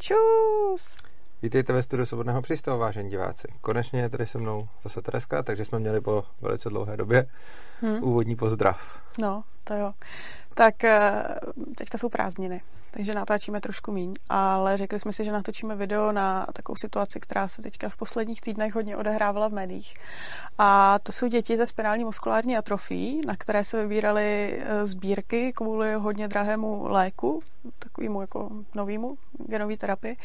Čus! Vítejte ve studiu Svobodného přístavu, vážení diváci. Konečně je tady se mnou zase Treska, takže jsme měli po velice dlouhé době úvodní pozdrav. No, to jo. Tak teďka jsou prázdniny, takže natáčíme trošku míň, ale řekli jsme si, že natočíme video na takovou situaci, která se teďka v posledních týdnech hodně odehrávala v médiích. A to jsou děti ze spinální muskulární atrofí, na které se vybíraly sbírky kvůli hodně drahému léku, takovému jako novému genové terapii.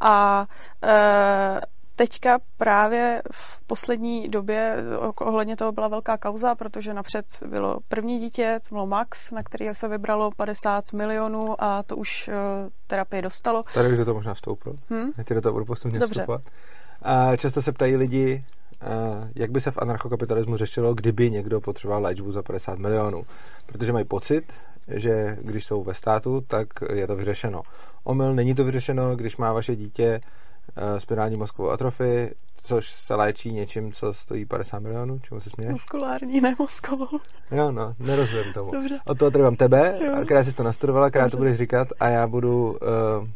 A teďka právě v poslední době ohledně toho byla velká kauza, protože napřed bylo první dítě, to bylo Max, na který se vybralo 50 milionů a to už terapie dostalo. Tady už do toho možná vstoupil. Já ti do toho budu postupně vstupovat. Často se ptají lidi, jak by se v anarchokapitalismu řešilo, kdyby někdo potřeboval léčbu za 50 milionů. Protože mají pocit, že když jsou ve státu, tak je to vyřešeno. Omyl, není to vyřešeno, když má vaše dítě spinální mozkovou atrofii, což se léčí něčím, co stojí 50 milionů. Čemu se směješ? Muskulární, ne mozkovou. Jo, no, nerozumím tomu. Dobře. Od toho trvám tebe, která jsi to nastudovala, která to budeš říkat a já budu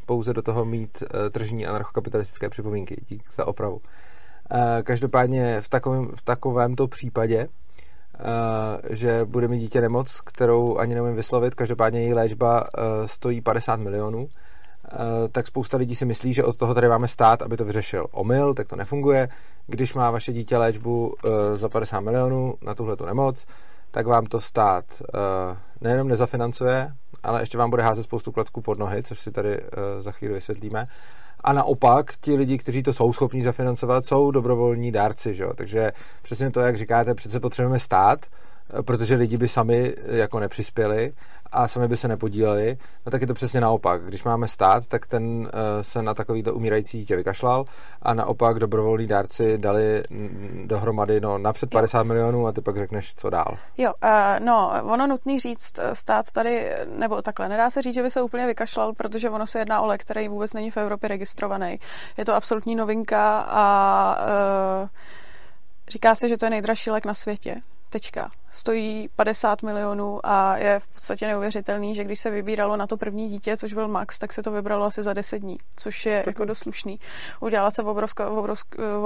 pouze do toho mít tržní anarchokapitalistické připomínky. Dík za opravu. Každopádně v takovémto případě, že bude mít dítě nemoc, kterou ani neumím vyslovit, každopádně její léčba stojí 50 milionů, tak spousta lidí si myslí, že od toho tady máme stát, aby to vyřešil. Omyl, tak to nefunguje. Když má vaše dítě léčbu za 50 milionů na tuhletu nemoc, tak vám to stát nejenom nezafinancuje, ale ještě vám bude házet spoustu klacků pod nohy, což si tady za chvíli vysvětlíme. A naopak, ti lidi, kteří to jsou schopní zafinancovat, jsou dobrovolní dárci, že jo? Takže přesně to, jak říkáte, přece potřebujeme stát, protože lidi by sami jako nepřispěli a sami by se nepodíleli, no tak je to přesně naopak. Když máme stát, tak ten se na takovýto umírající dítě vykašlal a naopak dobrovolní dárci dali dohromady napřed 50 milionů a ty pak řekneš, co dál. Jo, ono nutný říct, stát tady, nebo takhle, nedá se říct, že by se úplně vykašlal, protože ono se jedná o lék, který vůbec není v Evropě registrovaný. Je to absolutní novinka a říká se, že to je nejdražší lék na světě. Tečka. Stojí 50 milionů a je v podstatě neuvěřitelný, že když se vybíralo na to první dítě, což byl Max, tak se to vybralo asi za 10 dní, což je jako dost slušný. Udělala se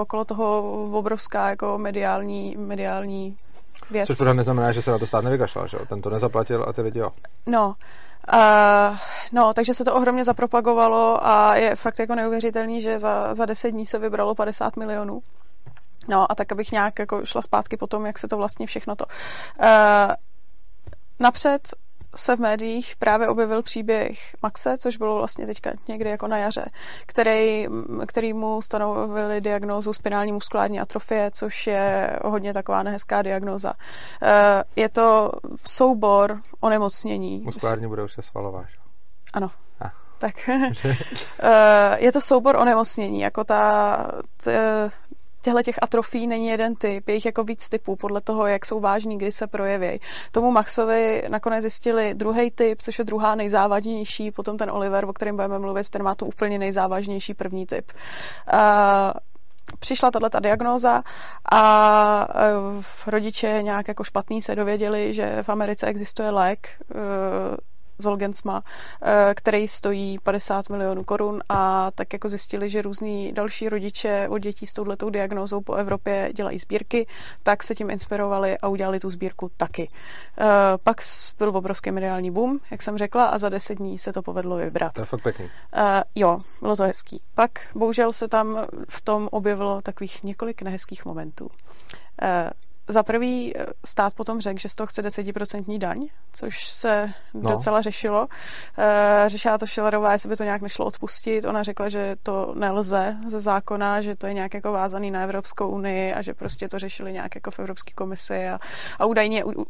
okolo toho obrovská jako mediální věc. Což to neznamená, že se na to stát nevykašlal, že? Ten to nezaplatil a ty lidi jo. No, takže se to ohromně zapropagovalo a je fakt jako neuvěřitelný, že za 10 dní se vybralo 50 milionů. No a tak, abych nějak jako šla zpátky po tom, jak se to vlastně všechno to... Napřed se v médiích právě objevil příběh Maxe, což bylo vlastně teďka někdy jako na jaře, který mu stanovili diagnózu spinální muskulární atrofie, což je hodně taková nehezká diagnóza. Je to soubor onemocnění. Muskulární bude už se svalováš. Ano. Tak. Je to soubor onemocnění, jako těhle těch atrofí není jeden typ, je jich jako víc typů, podle toho, jak jsou vážní, kdy se projeví. Tomu Maxovi nakonec zjistili druhý typ, což je druhá nejzávažnější, potom ten Oliver, o kterém budeme mluvit, ten má tu úplně nejzávažnější první typ. Přišla tato diagnóza a rodiče nějak jako špatný se dověděli, že v Americe existuje lék, Zolgensma, který stojí 50 milionů korun a tak jako zjistili, že různí další rodiče od dětí s touhletou diagnózou po Evropě dělají sbírky, tak se tím inspirovali a udělali tu sbírku taky. Pak byl obrovský mediální boom, jak jsem řekla, a za 10 dní se to povedlo vybrat. To je fakt pěkný. Jo, bylo to hezký. Pak bohužel se tam v tom objevilo takových několik nehezkých momentů. Za prvý stát potom řekl, že z toho chce 10% daň, což se docela řešilo. Řešila to Schillerová, jestli by to nějak nešlo odpustit. Ona řekla, že to nelze ze zákona, že to je nějak jako vázaný na Evropskou unii a že prostě to řešili nějak jako v Evropské komisi a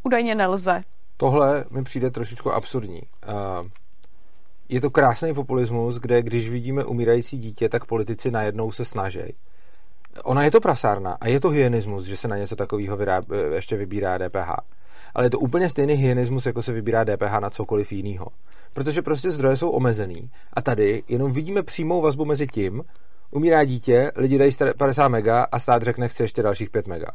údajně nelze. Tohle mi přijde trošičku absurdní. Je to krásný populismus, kde když vidíme umírající dítě, tak politici najednou se snaží. Ona je to prasárna a je to hyenismus, že se na něco takového ještě vybírá DPH. Ale je to úplně stejný hyenismus, jako se vybírá DPH na cokoliv jiného. Protože prostě zdroje jsou omezený a tady jenom vidíme přímou vazbu mezi tím, umírá dítě, lidi dají 50 mega a stát řekne, chce ještě dalších 5 mega.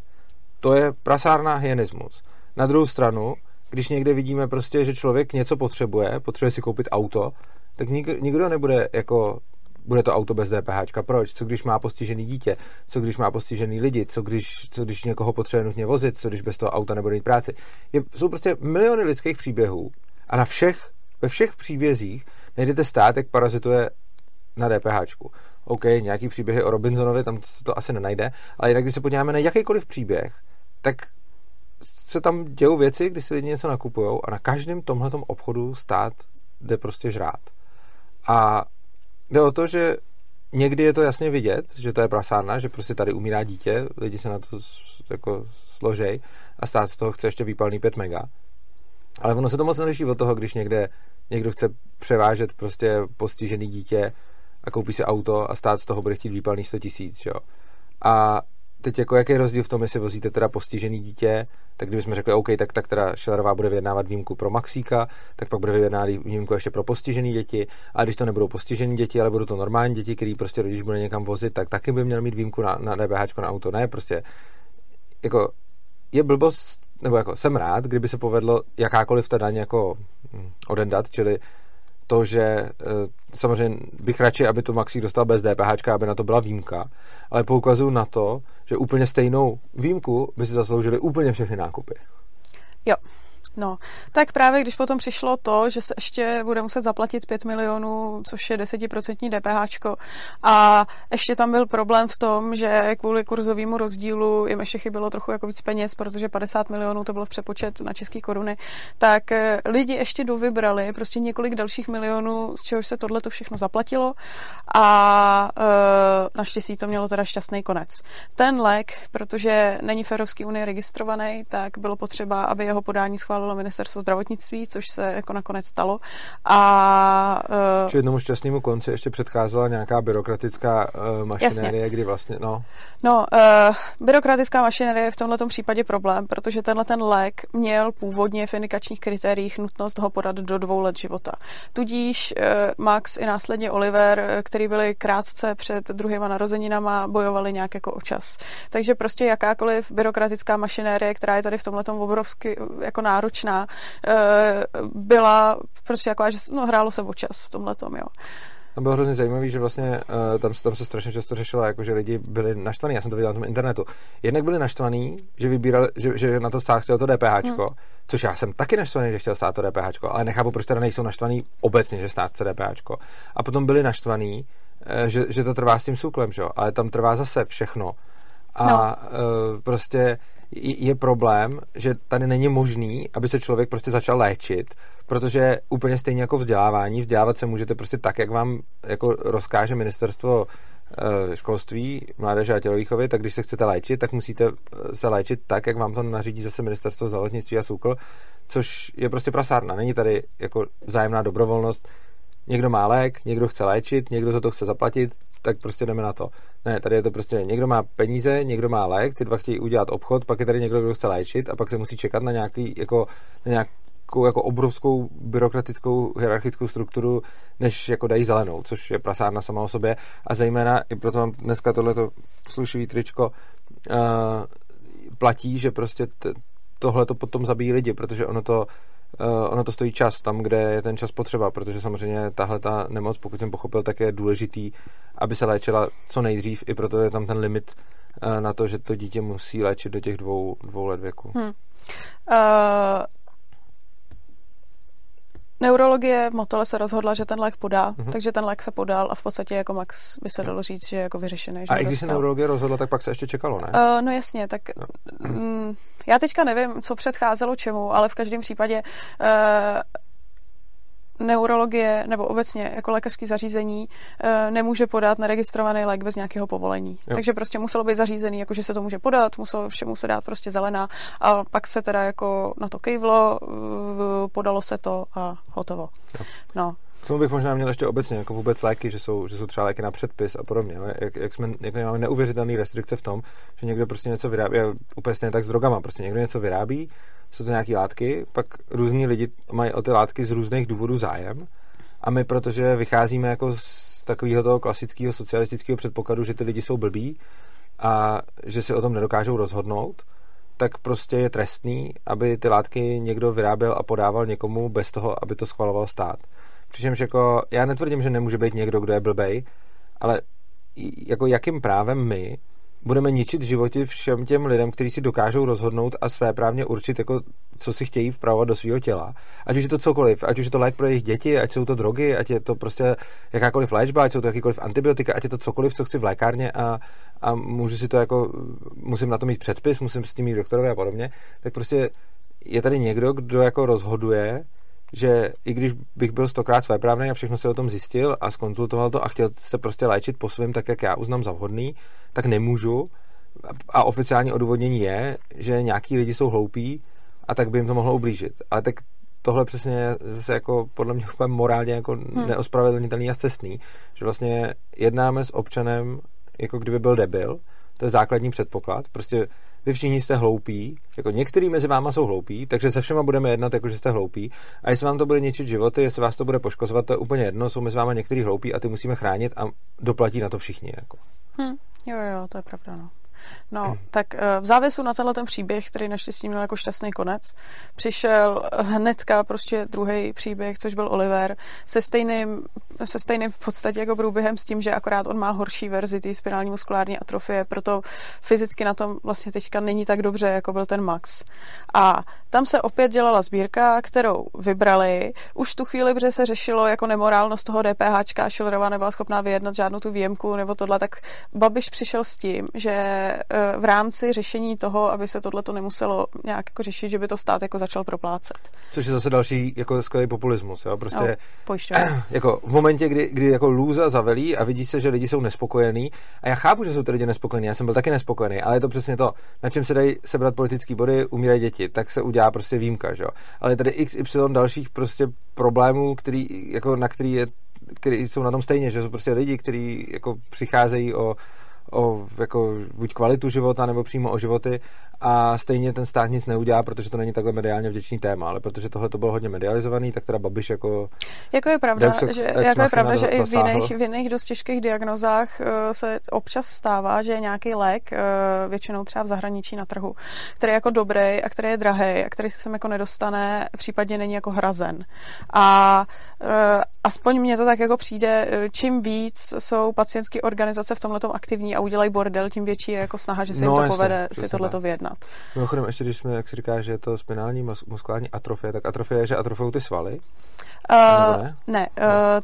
To je prasárna hyenismus. Na druhou stranu, když někde vidíme prostě, že člověk něco potřebuje si koupit auto, tak nikdo nebude jako bude to auto bez DPH. Proč? Co když má postižený dítě? Co když má postižený lidi? Co když někoho potřebuje nutně vozit? Co když bez toho auta nebude mít práci? Jsou prostě miliony lidských příběhů a ve všech příbězích najdete stát, jak parazituje na DPH. OK, nějaký příběhy o Robinsonovi, tam to asi nenajde, ale jinak, když se podíváme na jakýkoliv příběh, tak se tam dějou věci, kdy si lidi něco nakupují a na každém tomhletom obchodu stát jde prostě žrát. A jde o to, že někdy je to jasně vidět, že to je prasárna, že prostě tady umírá dítě, lidi se na to jako složej a stát z toho chce ještě výpalný 5 mega. Ale ono se to moc neliší od toho, když někdo chce převážet prostě postižený dítě a koupí si auto a stát z toho bude chtít výpalný 100 000, jo. A teď jako jaký je rozdíl v tom, jestli vozíte teda postižený dítě, tak kdybychom řekli OK, tak teda Schillerová bude vyjednávat výjimku pro Maxíka, tak pak bude vyjednávat výjimku ještě pro postižený děti, a když to nebudou postižený děti, ale budou to normální děti, který prostě rodič bude někam vozit, tak taky by měl mít výjimku na DPH na auto. Ne, prostě jako je blbost, nebo jako jsem rád, kdyby se povedlo jakákoliv ta daň jako odendat, čili to, že samozřejmě bych radši, aby to Maxík dostal bez DPH, aby na to byla výjimka, ale poukazuju na to, že úplně stejnou výjimku by si zasloužili úplně všechny nákupy. Jo, no. Tak právě když potom přišlo to, že se ještě bude muset zaplatit 5 milionů, což je 10% DPH, a ještě tam byl problém v tom, že kvůli kurzovému rozdílu jim ještě chybělo trochu jako víc peněz, protože 50 milionů to bylo v přepočet na české koruny, tak lidi ještě dovybrali prostě několik dalších milionů, z čehož se tohle to všechno zaplatilo a naštěstí to mělo teda šťastný konec. Ten lék, protože není v Evropské unii registrovaný, tak bylo potřeba, aby jeho podání schválilo ministerstvo zdravotnictví, což se jako nakonec stalo. A či jednomu šťastnému konci ještě předcházela nějaká byrokratická mašinérie, kdy vlastně, no. No, byrokratická mašinérie je v tomhletom případě problém, protože ten lék měl původně v indikačních kritériích nutnost ho podat do 2 let života. Tudíž Max i následně Oliver, který byli krátce před druhýma narozeninama, bojovali nějak jako o čas. Takže prostě jakákoliv byrokratická mašinérie, která je tady v tomhletom obrovsky jako náročná, byla prostě jako, že hrálo se o čas v tomhletom, jo. Tam bylo hrozně zajímavý, že vlastně tam se strašně často řešilo, jako že lidi byli naštvaní, já jsem to viděl na tom internetu. Jednak byli naštvaní, že vybírali, že na to stát chtěl to DPHčko, což já jsem taky naštvaný, že chtěl stát to DPHčko, ale nechápu, proč teda nejsou naštvaný obecně, že stát se DPHčko. A potom byli naštvaní, že to trvá s tím SÚKLem, že jo, ale tam trvá zase všechno. A prostě je problém, že tady není možný, aby se člověk prostě začal léčit, protože úplně stejně jako vzdělávat se můžete prostě tak, jak vám jako rozkáže ministerstvo školství, mládeže a tělovýchovy, tak když se chcete léčit, tak musíte se léčit tak, jak vám to nařídí zase ministerstvo zdravotnictví a SÚKL, což je prostě prasárna. Není tady jako vzájemná dobrovolnost. Někdo má lék, někdo chce léčit, někdo za to chce zaplatit, tak prostě jdeme na to. Ne, tady je to prostě někdo má peníze, někdo má lék, ty dva chtějí udělat obchod, pak je tady někdo, kdo chce léčit a pak se musí čekat na nějakou jako obrovskou byrokratickou hierarchickou strukturu, než jako dají zelenou, což je prasárna sama o sobě a zejména i proto mám dneska tohleto slušivý tričko, platí, že prostě tohleto potom zabíjí lidi, protože ono to stojí čas tam, kde je ten čas potřeba, protože samozřejmě tahle ta nemoc, pokud jsem pochopil, tak je důležitý, aby se léčila co nejdřív, i proto je tam ten limit na to, že to dítě musí léčit do těch 2 let věku. Neurologie v Motole se rozhodla, že ten lék podá, takže ten lék se podal a v podstatě jako Max by se dalo říct, že je jako vyřešený. A i když se neurologie rozhodla, tak pak se ještě čekalo, ne? No jasně, tak já teďka nevím, co předcházelo čemu, ale v každém případě neurologie nebo obecně jako lékařské zařízení nemůže podat neregistrovaný lék bez nějakého povolení. Jo. Takže prostě muselo být zařízený, jakože se to může podat, muselo všemu se dát prostě zelená a pak se teda jako na to kejvlo, podalo se to a hotovo. Jo. No. K tomu bych možná měl ještě obecně, jako vůbec léky, že jsou třeba léky na předpis a podobně. Jak máme neuvěřitelné restrikce v tom, že někdo prostě něco vyrábí, úplně stejně tak s drogama, prostě někdo něco vyrábí, jsou to nějaké látky, pak různí lidi mají o ty látky z různých důvodů zájem a my, protože vycházíme jako z takového toho klasického socialistického předpokladu, že ty lidi jsou blbí a že si o tom nedokážou rozhodnout, tak prostě je trestný, aby ty látky někdo vyráběl a podával někomu bez toho, aby to schvaloval stát. Přičemž jako já netvrdím, že nemůže být někdo, kdo je blbej, ale jako jakým právem my budeme ničit životy všem těm lidem, kteří si dokážou rozhodnout a svéprávně určit, jako, co si chtějí vpravovat do svého těla. Ať už je to cokoliv, ať už je to lék pro jejich děti, ať jsou to drogy, ať je to prostě jakákoliv léčba, ať jsou to jakýkoliv antibiotika, ať je to cokoliv, co chci v lékárně a můžu si to jako, musím na to mít předpis, musím s tím mít doktorovi a podobně, tak prostě je tady někdo, kdo jako rozhoduje, že i když bych byl 100krát svéprávný a všechno se o tom zjistil a zkonzultoval to a chtěl se prostě léčit po svém tak, jak já uznám za vhodný, tak nemůžu. A oficiální odůvodnění je, že nějaký lidi jsou hloupí a tak by jim to mohlo ublížit. Ale tak tohle přesně je zase jako podle mě úplně morálně jako neospravedlnitelný a scestný, že vlastně jednáme s občanem, jako kdyby byl debil. To je základní předpoklad. Prostě vy všichni jste hloupí, jako některý mezi váma jsou hloupí, takže se všema budeme jednat, jako že jste hloupí. A jestli vám to bude ničit životy, jestli vás to bude poškozovat, to je úplně jedno, jsou mezi váma některý hloupí a ty musíme chránit a doplatí na to všichni. Jako. Jo, to je pravda, no. No, tak v závěsu na tenhle ten příběh, který naštěstí měl jako šťastný konec, přišel hnedka prostě druhý příběh, což byl Oliver, se stejným v podstatě jako průběhem s tím, že akorát on má horší verzi té spirální muskulární atrofie, proto fyzicky na tom vlastně teďka není tak dobře, jako byl ten Max. A tam se opět dělala sbírka, kterou vybrali. Už tu chvíli, protože se řešilo jako nemorálnost toho DPHčka, Schillerová nebyla schopná vyjednat žádnou tu výjimku nebo tohle, tak Babiš přišel s tím, že v rámci řešení toho, aby se tohleto nemuselo nějak jako řešit, že by to stát jako začal proplácet. Což je zase další jako skvělý populismus. Jo? Prostě no, jako v momentě, kdy jako lůza zavelí a vidí se, že lidi jsou nespokojení, a já chápu, že jsou ty lidi nespokojení, já jsem byl taky nespokojený, ale je to přesně to, na čem se dají sebrat politický body, umírají děti, tak se udělá prostě výjimka. Že? Ale tady XY dalších prostě problémů, který, jako na který jsou na tom stejně, že jsou prostě lidi, kteří jako přicházejí o jako buď kvalitu života, nebo přímo o životy a stejně ten stát nic neudělá, protože to není takhle mediálně vděčný téma, ale protože tohle to bylo hodně medializovaný, tak teda Babiš jako je pravda, že i v jiných dost těžkých diagnozách se občas stává, že je nějaký lék, většinou třeba v zahraničí na trhu, který je jako dobrý a který je drahý a který se sem jako nedostane, případně není jako hrazen. A aspoň mně to tak jako přijde, čím víc jsou pacientské organizace v tomhletom aktivní a udělají bordel, tím větší je jako snaha, že se jim to povede si tohleto vyjednat. Mimochodem, ještě když jsme, jak si říká, že je to spinální muskulární atrofie, tak atrofie je, že atrofujou ty svaly? Ne,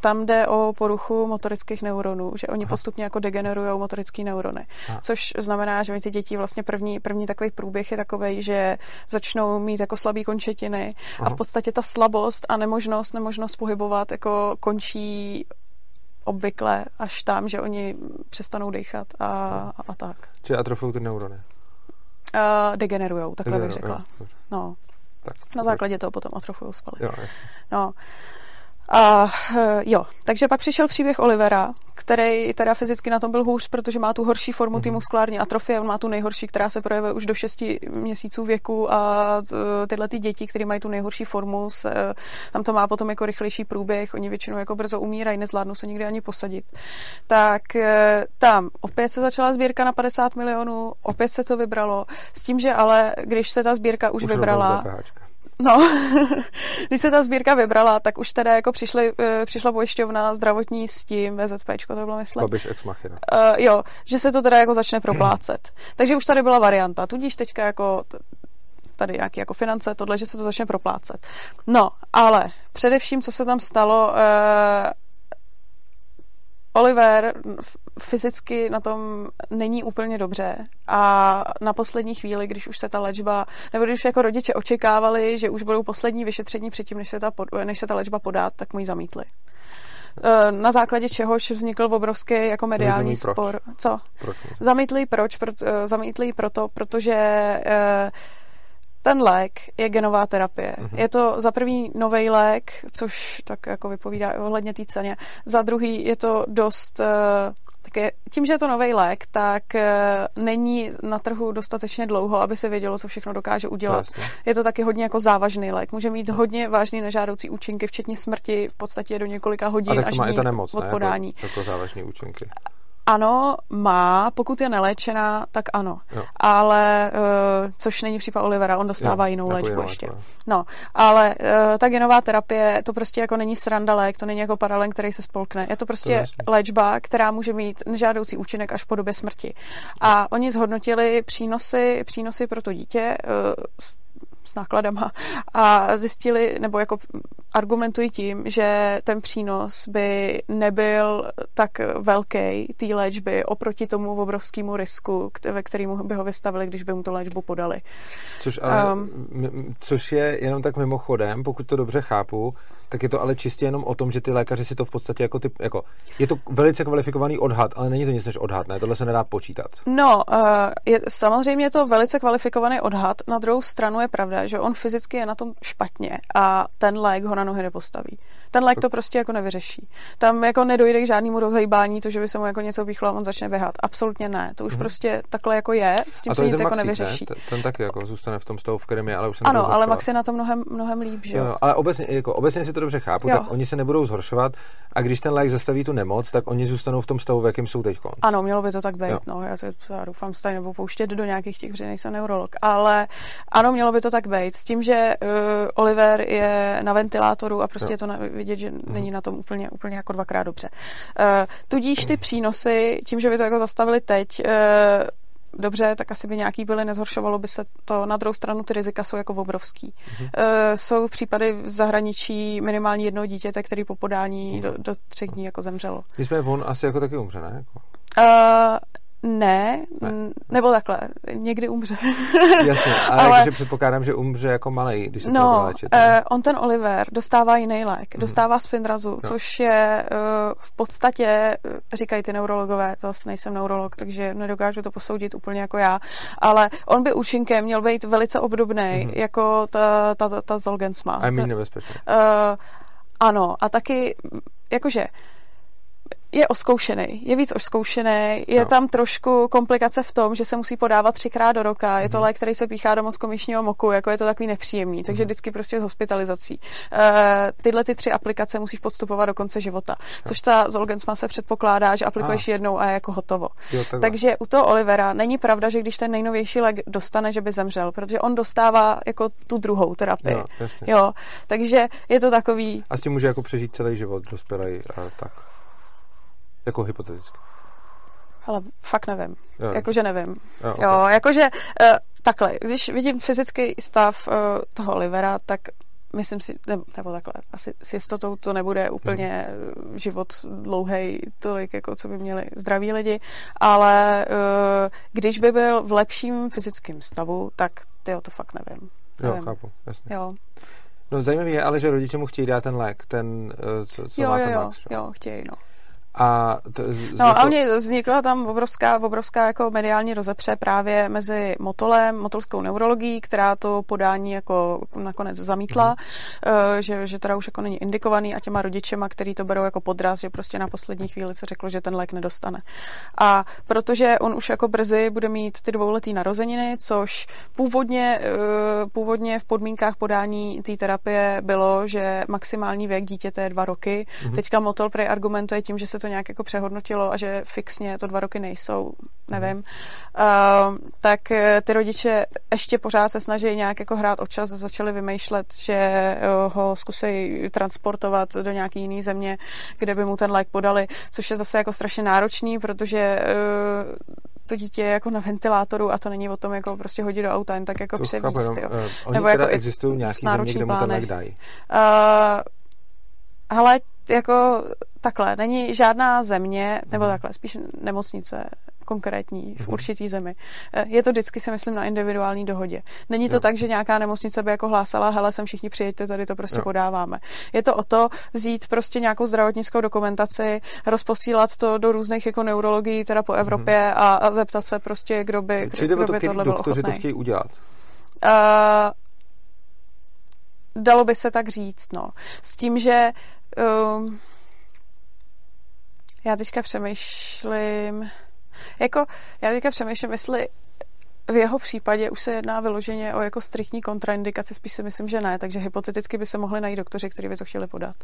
tam jde o poruchu motorických neuronů, že oni postupně jako degenerujou motorické neurony, což znamená, že ty děti vlastně první takový průběh je takovej, že začnou mít jako slabý končetiny a v podstatě ta slabost a nemožnost pohybovat jako končí obvykle až tam, že oni přestanou dýchat a tak. Čiže atrofujou ty neurony? Degenerujou, takhle bych řekla. No. Tak, na základě toho potom atrofujou svaly. No. Jo, takže pak přišel příběh Olivera, který teda fyzicky na tom byl hůř, protože má tu horší formu té muskulární atrofie, on má tu nejhorší, která se projevuje už do 6 měsíců věku a tyhle ty děti, které mají tu nejhorší formu, tam to má potom jako rychlejší průběh, oni většinou jako brzo umírají, nezvládnou se nikdy ani posadit. Tak tam opět se začala sbírka na 50 milionů, opět se to vybralo, s tím, že ale když se ta sbírka už vybrala... No, když se ta sbírka vybrala, tak už teda jako přišla pojišťovna zdravotní s tím, VZPčko to bylo, myslím. Babiš ex machina. Jo, že se to teda jako začne proplácet. Takže už tady byla varianta, tudíž teďka jako tady nějaké jako finance, tohle, že se to začne proplácet. No, ale především, co se tam stalo... Oliver fyzicky na tom není úplně dobře a na poslední chvíli, když už se ta léčba, nebo když jako rodiče očekávali, že už budou poslední vyšetření předtím, než se ta léčba podá, tak mu ji zamítli. Na základě čehož vznikl obrovský jako mediální spor. Proč? Co? Zamítli ji proto, protože ten lék je genová terapie. Je to za prvý novej lék, což tak jako vypovídá i ohledně té ceně. Za druhý je to dost... tím, že je to novej lék, tak není na trhu dostatečně dlouho, aby se vědělo, co všechno dokáže udělat. Vlastně. Je to taky hodně jako závažný lék. Může mít hodně vážný nežádoucí účinky, včetně smrti v podstatě do několika hodin až dní od podání. Jako závažný účinky. Ano, má, pokud je neléčená, tak ano. Jo. Ale, což není případ Olivera, on dostává jinou léčbu ještě. No, ale ta genová terapie, to prostě jako není sranda lék, to není jako paralen, který se spolkne. Je to prostě léčba, která může mít nežádoucí účinek až po době smrti. A oni zhodnotili přínosy pro to dítě, s nákladama a zjistili, nebo jako argumentují tím, že ten přínos by nebyl tak velký té léčby oproti tomu obrovskému risku, ve kterému by ho vystavili, když by mu tu léčbu podali. Což, ale, což je jenom tak mimochodem, pokud to dobře chápu, tak je to ale čistě jenom o tom, že ty lékaři si to v podstatě jako ty, jako je to velice kvalifikovaný odhad, ale není to nic než odhad, ne? Tohle se nedá počítat. No, samozřejmě je to velice kvalifikovaný odhad, na druhou stranu je pravda, že on fyzicky je na tom špatně a ten lék ho na nohy nepostaví. Ten lék to prostě jako nevyřeší. Tam jako nedojde k žádnému rozhýbání, to, že by se mu jako něco píchlo a on začne běhat. Absolutně ne. To už prostě takhle jako je, s tím se nic jako nevyřeší. Ten taky jako zůstane v tom stavu, v kterém je, ale už se ano, ale Max je na tom mnohem líp, že jo. Ale obecně si to dobře chápu, tak oni se nebudou zhoršovat a když ten lék zastaví tu nemoc, tak oni zůstanou v tom stavu, v jakém jsou teď. Ano, mělo by to tak být, no. Já doufám, že nebo pouštět do nějakých těch, že nejsem neurolog, ale ano, mělo by to tak být, s tím, že Oliver je na ventilátoru a prostě je to vidět, že není na tom úplně jako dvakrát dobře. Tudíž ty přínosy, tím, že by to jako zastavili teď, dobře, tak asi by nějaký byly, nezhoršovalo by se to. Na druhou stranu ty rizika jsou jako obrovský. Jsou případy v zahraničí minimálně jednoho dítěte, který po podání do 3 dní jako zemřelo. Nicméně on asi jako taky umře, ne? Ne, nebo takhle, někdy umře. Jasně, ale takže předpokládám, že umře jako malej, když se to bude léčit. On ten Oliver dostává jiný lék, dostává Spinrazu, což je v podstatě, říkají ty neurologové, to asi nejsem neurolog, takže nedokážu to posoudit úplně jako já, ale on by účinkem měl být velice obdobnej, jako ta Zolgensma. A je méně nebezpečný. Ano, a taky, jakože je oskoušený, je víc oskoušený, je tam trošku komplikace v tom, že se musí podávat 3krát do roka, je to lék, který se píchá do mozkomišního moku, jako je to takový nepříjemný, takže vždycky prostě s hospitalizací. Tyhle ty 3 aplikace musíš podstupovat do konce života, což ta Zolgensma se předpokládá, že aplikuješ jednou a je jako hotovo. Jo, takže u toho Olivera není pravda, že když ten nejnovější lék dostane, že by zemřel, protože on dostává jako tu druhou terapii. Jo, takže je to takový. A s tím může jako přežít celý život, dospělej a tak. Jako hypoteticky. Ale fakt nevím. Jakože nevím. Jo, jakože takhle, když vidím fyzický stav toho Olivera, tak myslím si, nebo takhle, asi s jistotou to nebude úplně život dlouhej, tolik, jako co by měli zdraví lidi, ale když by byl v lepším fyzickém stavu, tak to fakt nevím. Jo, chápu, jasně. Jo. No zajímavé je ale, že rodiče mu chtějí dát ten lék, ten, co má ten Max. Jo, chtějí, no. A mě vznikla tam obrovská jako mediální rozepře právě mezi Motolem, motolskou neurologií, která to podání jako nakonec zamítla, že teda už jako není indikovaný, a těma rodičema, který to berou jako podraz, že prostě na poslední chvíli se řeklo, že ten lék nedostane. A protože on už jako brzy bude mít ty 2letý narozeniny, což původně v podmínkách podání té terapie bylo, že maximální věk dítěte je 2 roky. Teďka Motol prej argumentuje tím, že se to nějak jako přehodnotilo a že fixně to 2 roky nejsou, nevím. Tak ty rodiče ještě pořád se snaží nějak jako hrát o čas a začali vymýšlet, že ho zkusí transportovat do nějaké jiné země, kde by mu ten lék podali, což je zase jako strašně náročný, protože to dítě je jako na ventilátoru a to není o tom jako prostě hodit do auta, jen tak jako převíst. Nebo jako existují nějaký země, kde mu ten lék dají? Hele, jako takhle, není žádná země, nebo takhle, spíš nemocnice konkrétní v určitý zemi. Je to vždycky, si myslím, na individuální dohodě. Není to tak, že nějaká nemocnice by jako hlásala, hele, sem všichni přijeďte, tady to prostě podáváme. Je to o to vzít prostě nějakou zdravotnickou dokumentaci, rozposílat to do různých jako neurologií, teda po Evropě a zeptat se prostě, kdo by tohle byl ochotný. Doktoři to chtějí udělat? Dalo by se tak říct, no. S tím, že já teďka přemýšlím, jestli v jeho případě už se jedná vyloženě o jako striktní kontraindikaci, spíš si myslím, že ne, takže hypoteticky by se mohli najít doktoři, kteří by to chtěli podat.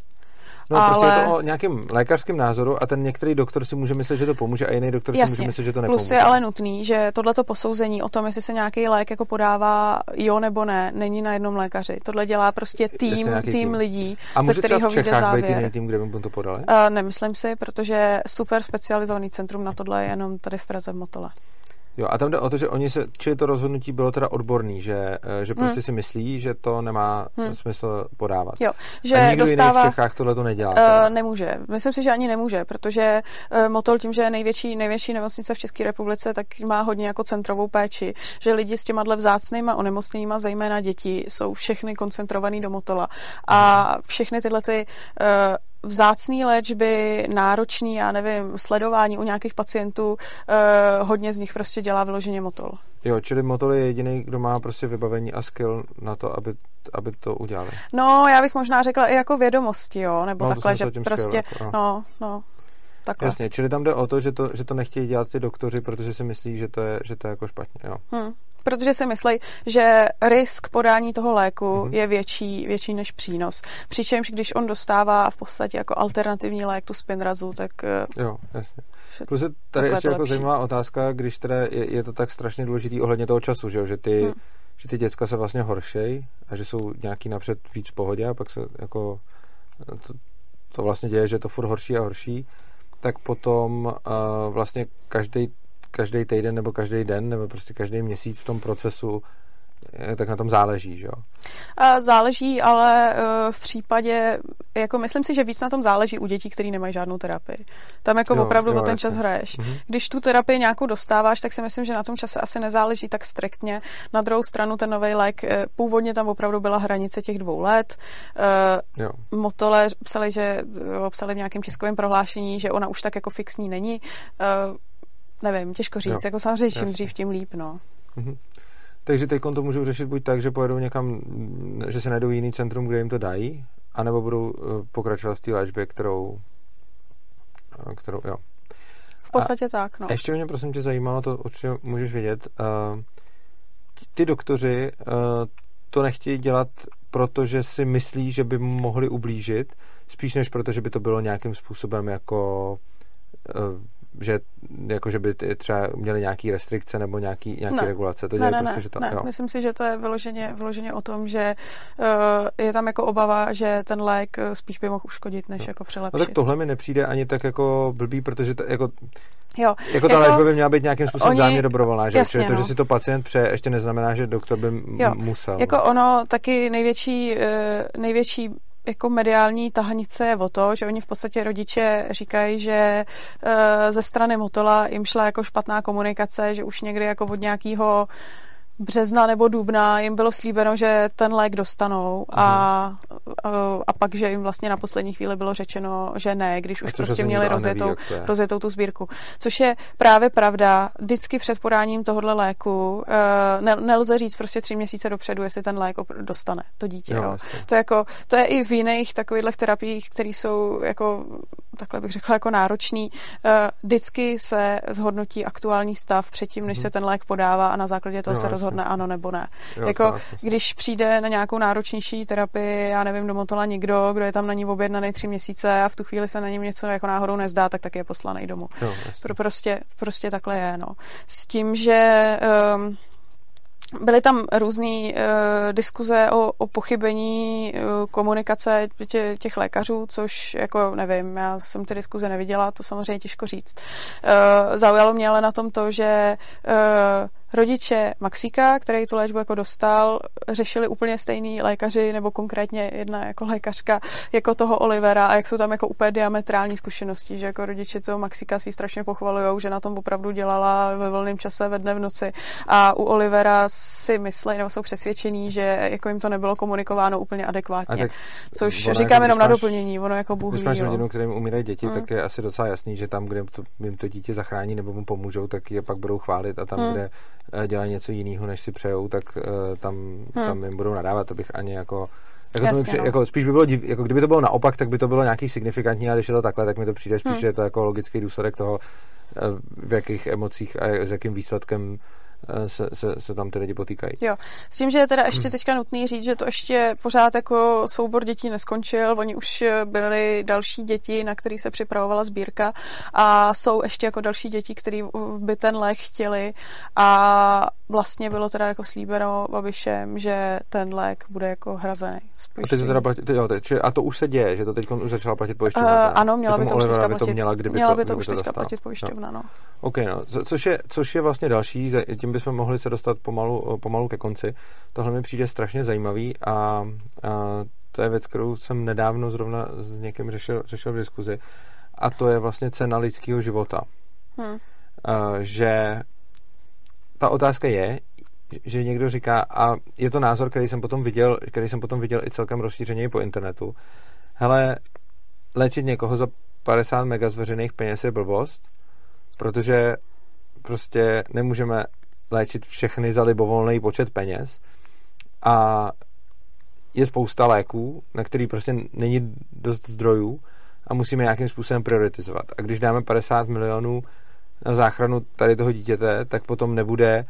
No, ale prostě je to o nějakém lékařském názoru a ten některý doktor si může myslet, že to pomůže a jiný doktor si může myslet, že to nepomůže. Plus je ale nutný, že tohleto posouzení o tom, jestli se nějaký lék jako podává jo nebo ne, není na jednom lékaři. Tohle dělá prostě tým lidí, ze kterého vyjde závěr. A může být tým, kde by to podali? Nemyslím si, protože super specializovaný centrum na tohle je jenom tady v Praze v Motole. Jo, a tam jde o to, že čili to rozhodnutí bylo teda odborný, že prostě si myslí, že to nemá smysl podávat. Jo, že a nikdo jiný v Čechách tohle to nedělá. Nemůže. Myslím si, že ani nemůže, protože Motol tím, že je největší nemocnice v České republice, tak má hodně jako centrovou péči, že lidi s těma vzácnýma onemocněníma, zejména děti, jsou všechny koncentrovaný do Motola. A všechny tyhle ty vzácný léčby, náročný, já nevím, sledování u nějakých pacientů, hodně z nich prostě dělá vyloženě Motol. Jo, čili Motol je jediný, kdo má prostě vybavení a skill na to, aby to udělali. No, já bych možná řekla i jako vědomosti, jo, nebo no, takhle, že prostě, takhle. Jasně, čili tam jde o to, že to nechtějí dělat ty doktoři, protože si myslí, že to je jako špatně, jo. Protože si myslí, že risk podání toho léku je větší než přínos. Přičemž, když on dostává v podstatě jako alternativní lék tu Spinrazu, tak jo, jasně. Plus je tady ještě jako zajímavá otázka, když teda je to tak strašně důležitý ohledně toho času, že ty děcka se vlastně horšej a že jsou nějaký napřed víc v pohodě a pak se jako to vlastně děje, že je to furt horší a horší, tak potom vlastně každý týden nebo každý den nebo prostě každý měsíc v tom procesu, tak na tom záleží, že jo? Záleží, ale v případě, jako myslím si, že víc na tom záleží u dětí, které nemají žádnou terapii. Tam jako opravdu o ten čas hraješ. Když tu terapii nějakou dostáváš, tak si myslím, že na tom čase asi nezáleží tak striktně. Na druhou stranu ten nový lék, původně tam opravdu byla hranice těch 2 let. Motole psali v nějakém tiskovém prohlášení, že ona už tak jako fixní není. Nevím, těžko říct, jako samozřejmě čím dřív, tím líp, no. Takže teď to můžou řešit buď tak, že pojedou někam, že se najdou jiný centrum, kde jim to dají, anebo budou pokračovat v té léčbě, kterou jo. V podstatě tak, no. Ještě mě prosím tě zajímalo, to určitě můžeš vědět, ty doktoři to nechtějí dělat, protože si myslí, že by mohli ublížit, spíš než protože by to bylo nějakým způsobem jako že by třeba měli nějaký restrikce nebo nějaký regulace. To dělají, že to. Ne. Jo. Myslím si, že to je vyloženě o tom, že je tam jako obava, že ten lék spíš by mohl uškodit, než jako přilepšit. No tak tohle mi nepřijde ani tak jako blbý, protože jako ta léčba by měla být nějakým způsobem zájemně dobrovolná, že? Jasně, to, že si to pacient přeje, ještě neznamená, že doktor by musel. Jako ono taky největší jako mediální tahanice je o to, že oni v podstatě rodiče říkají, že ze strany Motola jim šla jako špatná komunikace, že už někdy jako od nějakého března nebo dubna jim bylo slíbeno, že ten lék dostanou a pak, že jim vlastně na poslední chvíli bylo řečeno, že ne, když už prostě měli rozjetou tu sbírku. Což je právě pravda. Vždycky před podáním tohohle léku nelze říct prostě 3 měsíce dopředu, jestli ten lék dostane to dítě. Jo. To je i v jiných takových terapiích, které jsou jako, takhle bych řekla, jako náročný. Vždycky se zhodnotí aktuální stav předtím, než se ten lék podává a na základě toho se rozhodne ano nebo ne. Jo, když přijde na nějakou náročnější terapii, já nevím, do Motola nikdo, kdo je tam na ní objednaný 3 měsíce a v tu chvíli se na něm něco jako náhodou nezdá, tak taky je poslaný domů. Jo, prostě takhle je, no. S tím, že byly tam různé diskuze o pochybení komunikace těch lékařů, což jako nevím, já jsem ty diskuze neviděla, to samozřejmě těžko říct. Zaujalo mě ale na tom to, že rodiče Maxíka, který tu léčbu jako dostal, řešili úplně stejný lékaři, nebo konkrétně jedna jako lékařka, jako toho Olivera, a jak jsou tam jako úplně diametrální zkušenosti, že jako rodiče toho Maxíka si strašně pochvalujou, že na tom opravdu dělala ve volném čase, ve dne v noci, a u Olivera si myslí, nebo jsou přesvědčení, že jako jim to nebylo komunikováno úplně adekvátně. Což říkám jenom na doplnění, ono jako Bůh ví. Když máš rodinu, kterým umírají děti, tak je asi docela jasný, že tam, kde jim to dítě zachrání nebo mu pomůžou, tak je pak budou chválit, a tam, kde dělají něco jiného, než si přejou, tak tam jim budou nadávat, to bych ani spíš by bylo jako kdyby to bylo naopak, tak by to bylo nějaký signifikantní, a když je to takhle, tak mi to přijde spíš, že je to jako logický důsledek toho, v jakých emocích a s jakým výsledkem se tam ty lidi potýkají. Jo, s tím, že je teda ještě teďka nutný říct, že to ještě pořád jako soubor dětí neskončil, oni už byli další děti, na který se připravovala sbírka a jsou ještě jako další děti, který by ten lék chtěli a vlastně bylo teda jako slíbeno Babišem, že ten lék bude jako hrazený. A teď to teda platí, a to už se děje, že to teď už začala platit pojišťovna. Ano, měla by to už teďka platit. Měla by to už teďka platit pojišťovna, no. OK, no, což je vlastně další, tím bychom mohli se dostat pomalu ke konci. Tohle mi přijde strašně zajímavý a to je věc, kterou jsem nedávno zrovna s někým řešil v diskuzi, a to je vlastně cena lidského života. Že ta otázka je, že někdo říká, a je to názor, který jsem potom viděl i celkem rozšířeně po internetu, hele, léčit někoho za 50 mega z veřejných peněz je blbost, protože prostě nemůžeme léčit všechny za libovolný počet peněz a je spousta léků, na který prostě není dost zdrojů a musíme nějakým způsobem prioritizovat. A když dáme 50 milionů na záchranu tady toho dítěte, tak potom nebude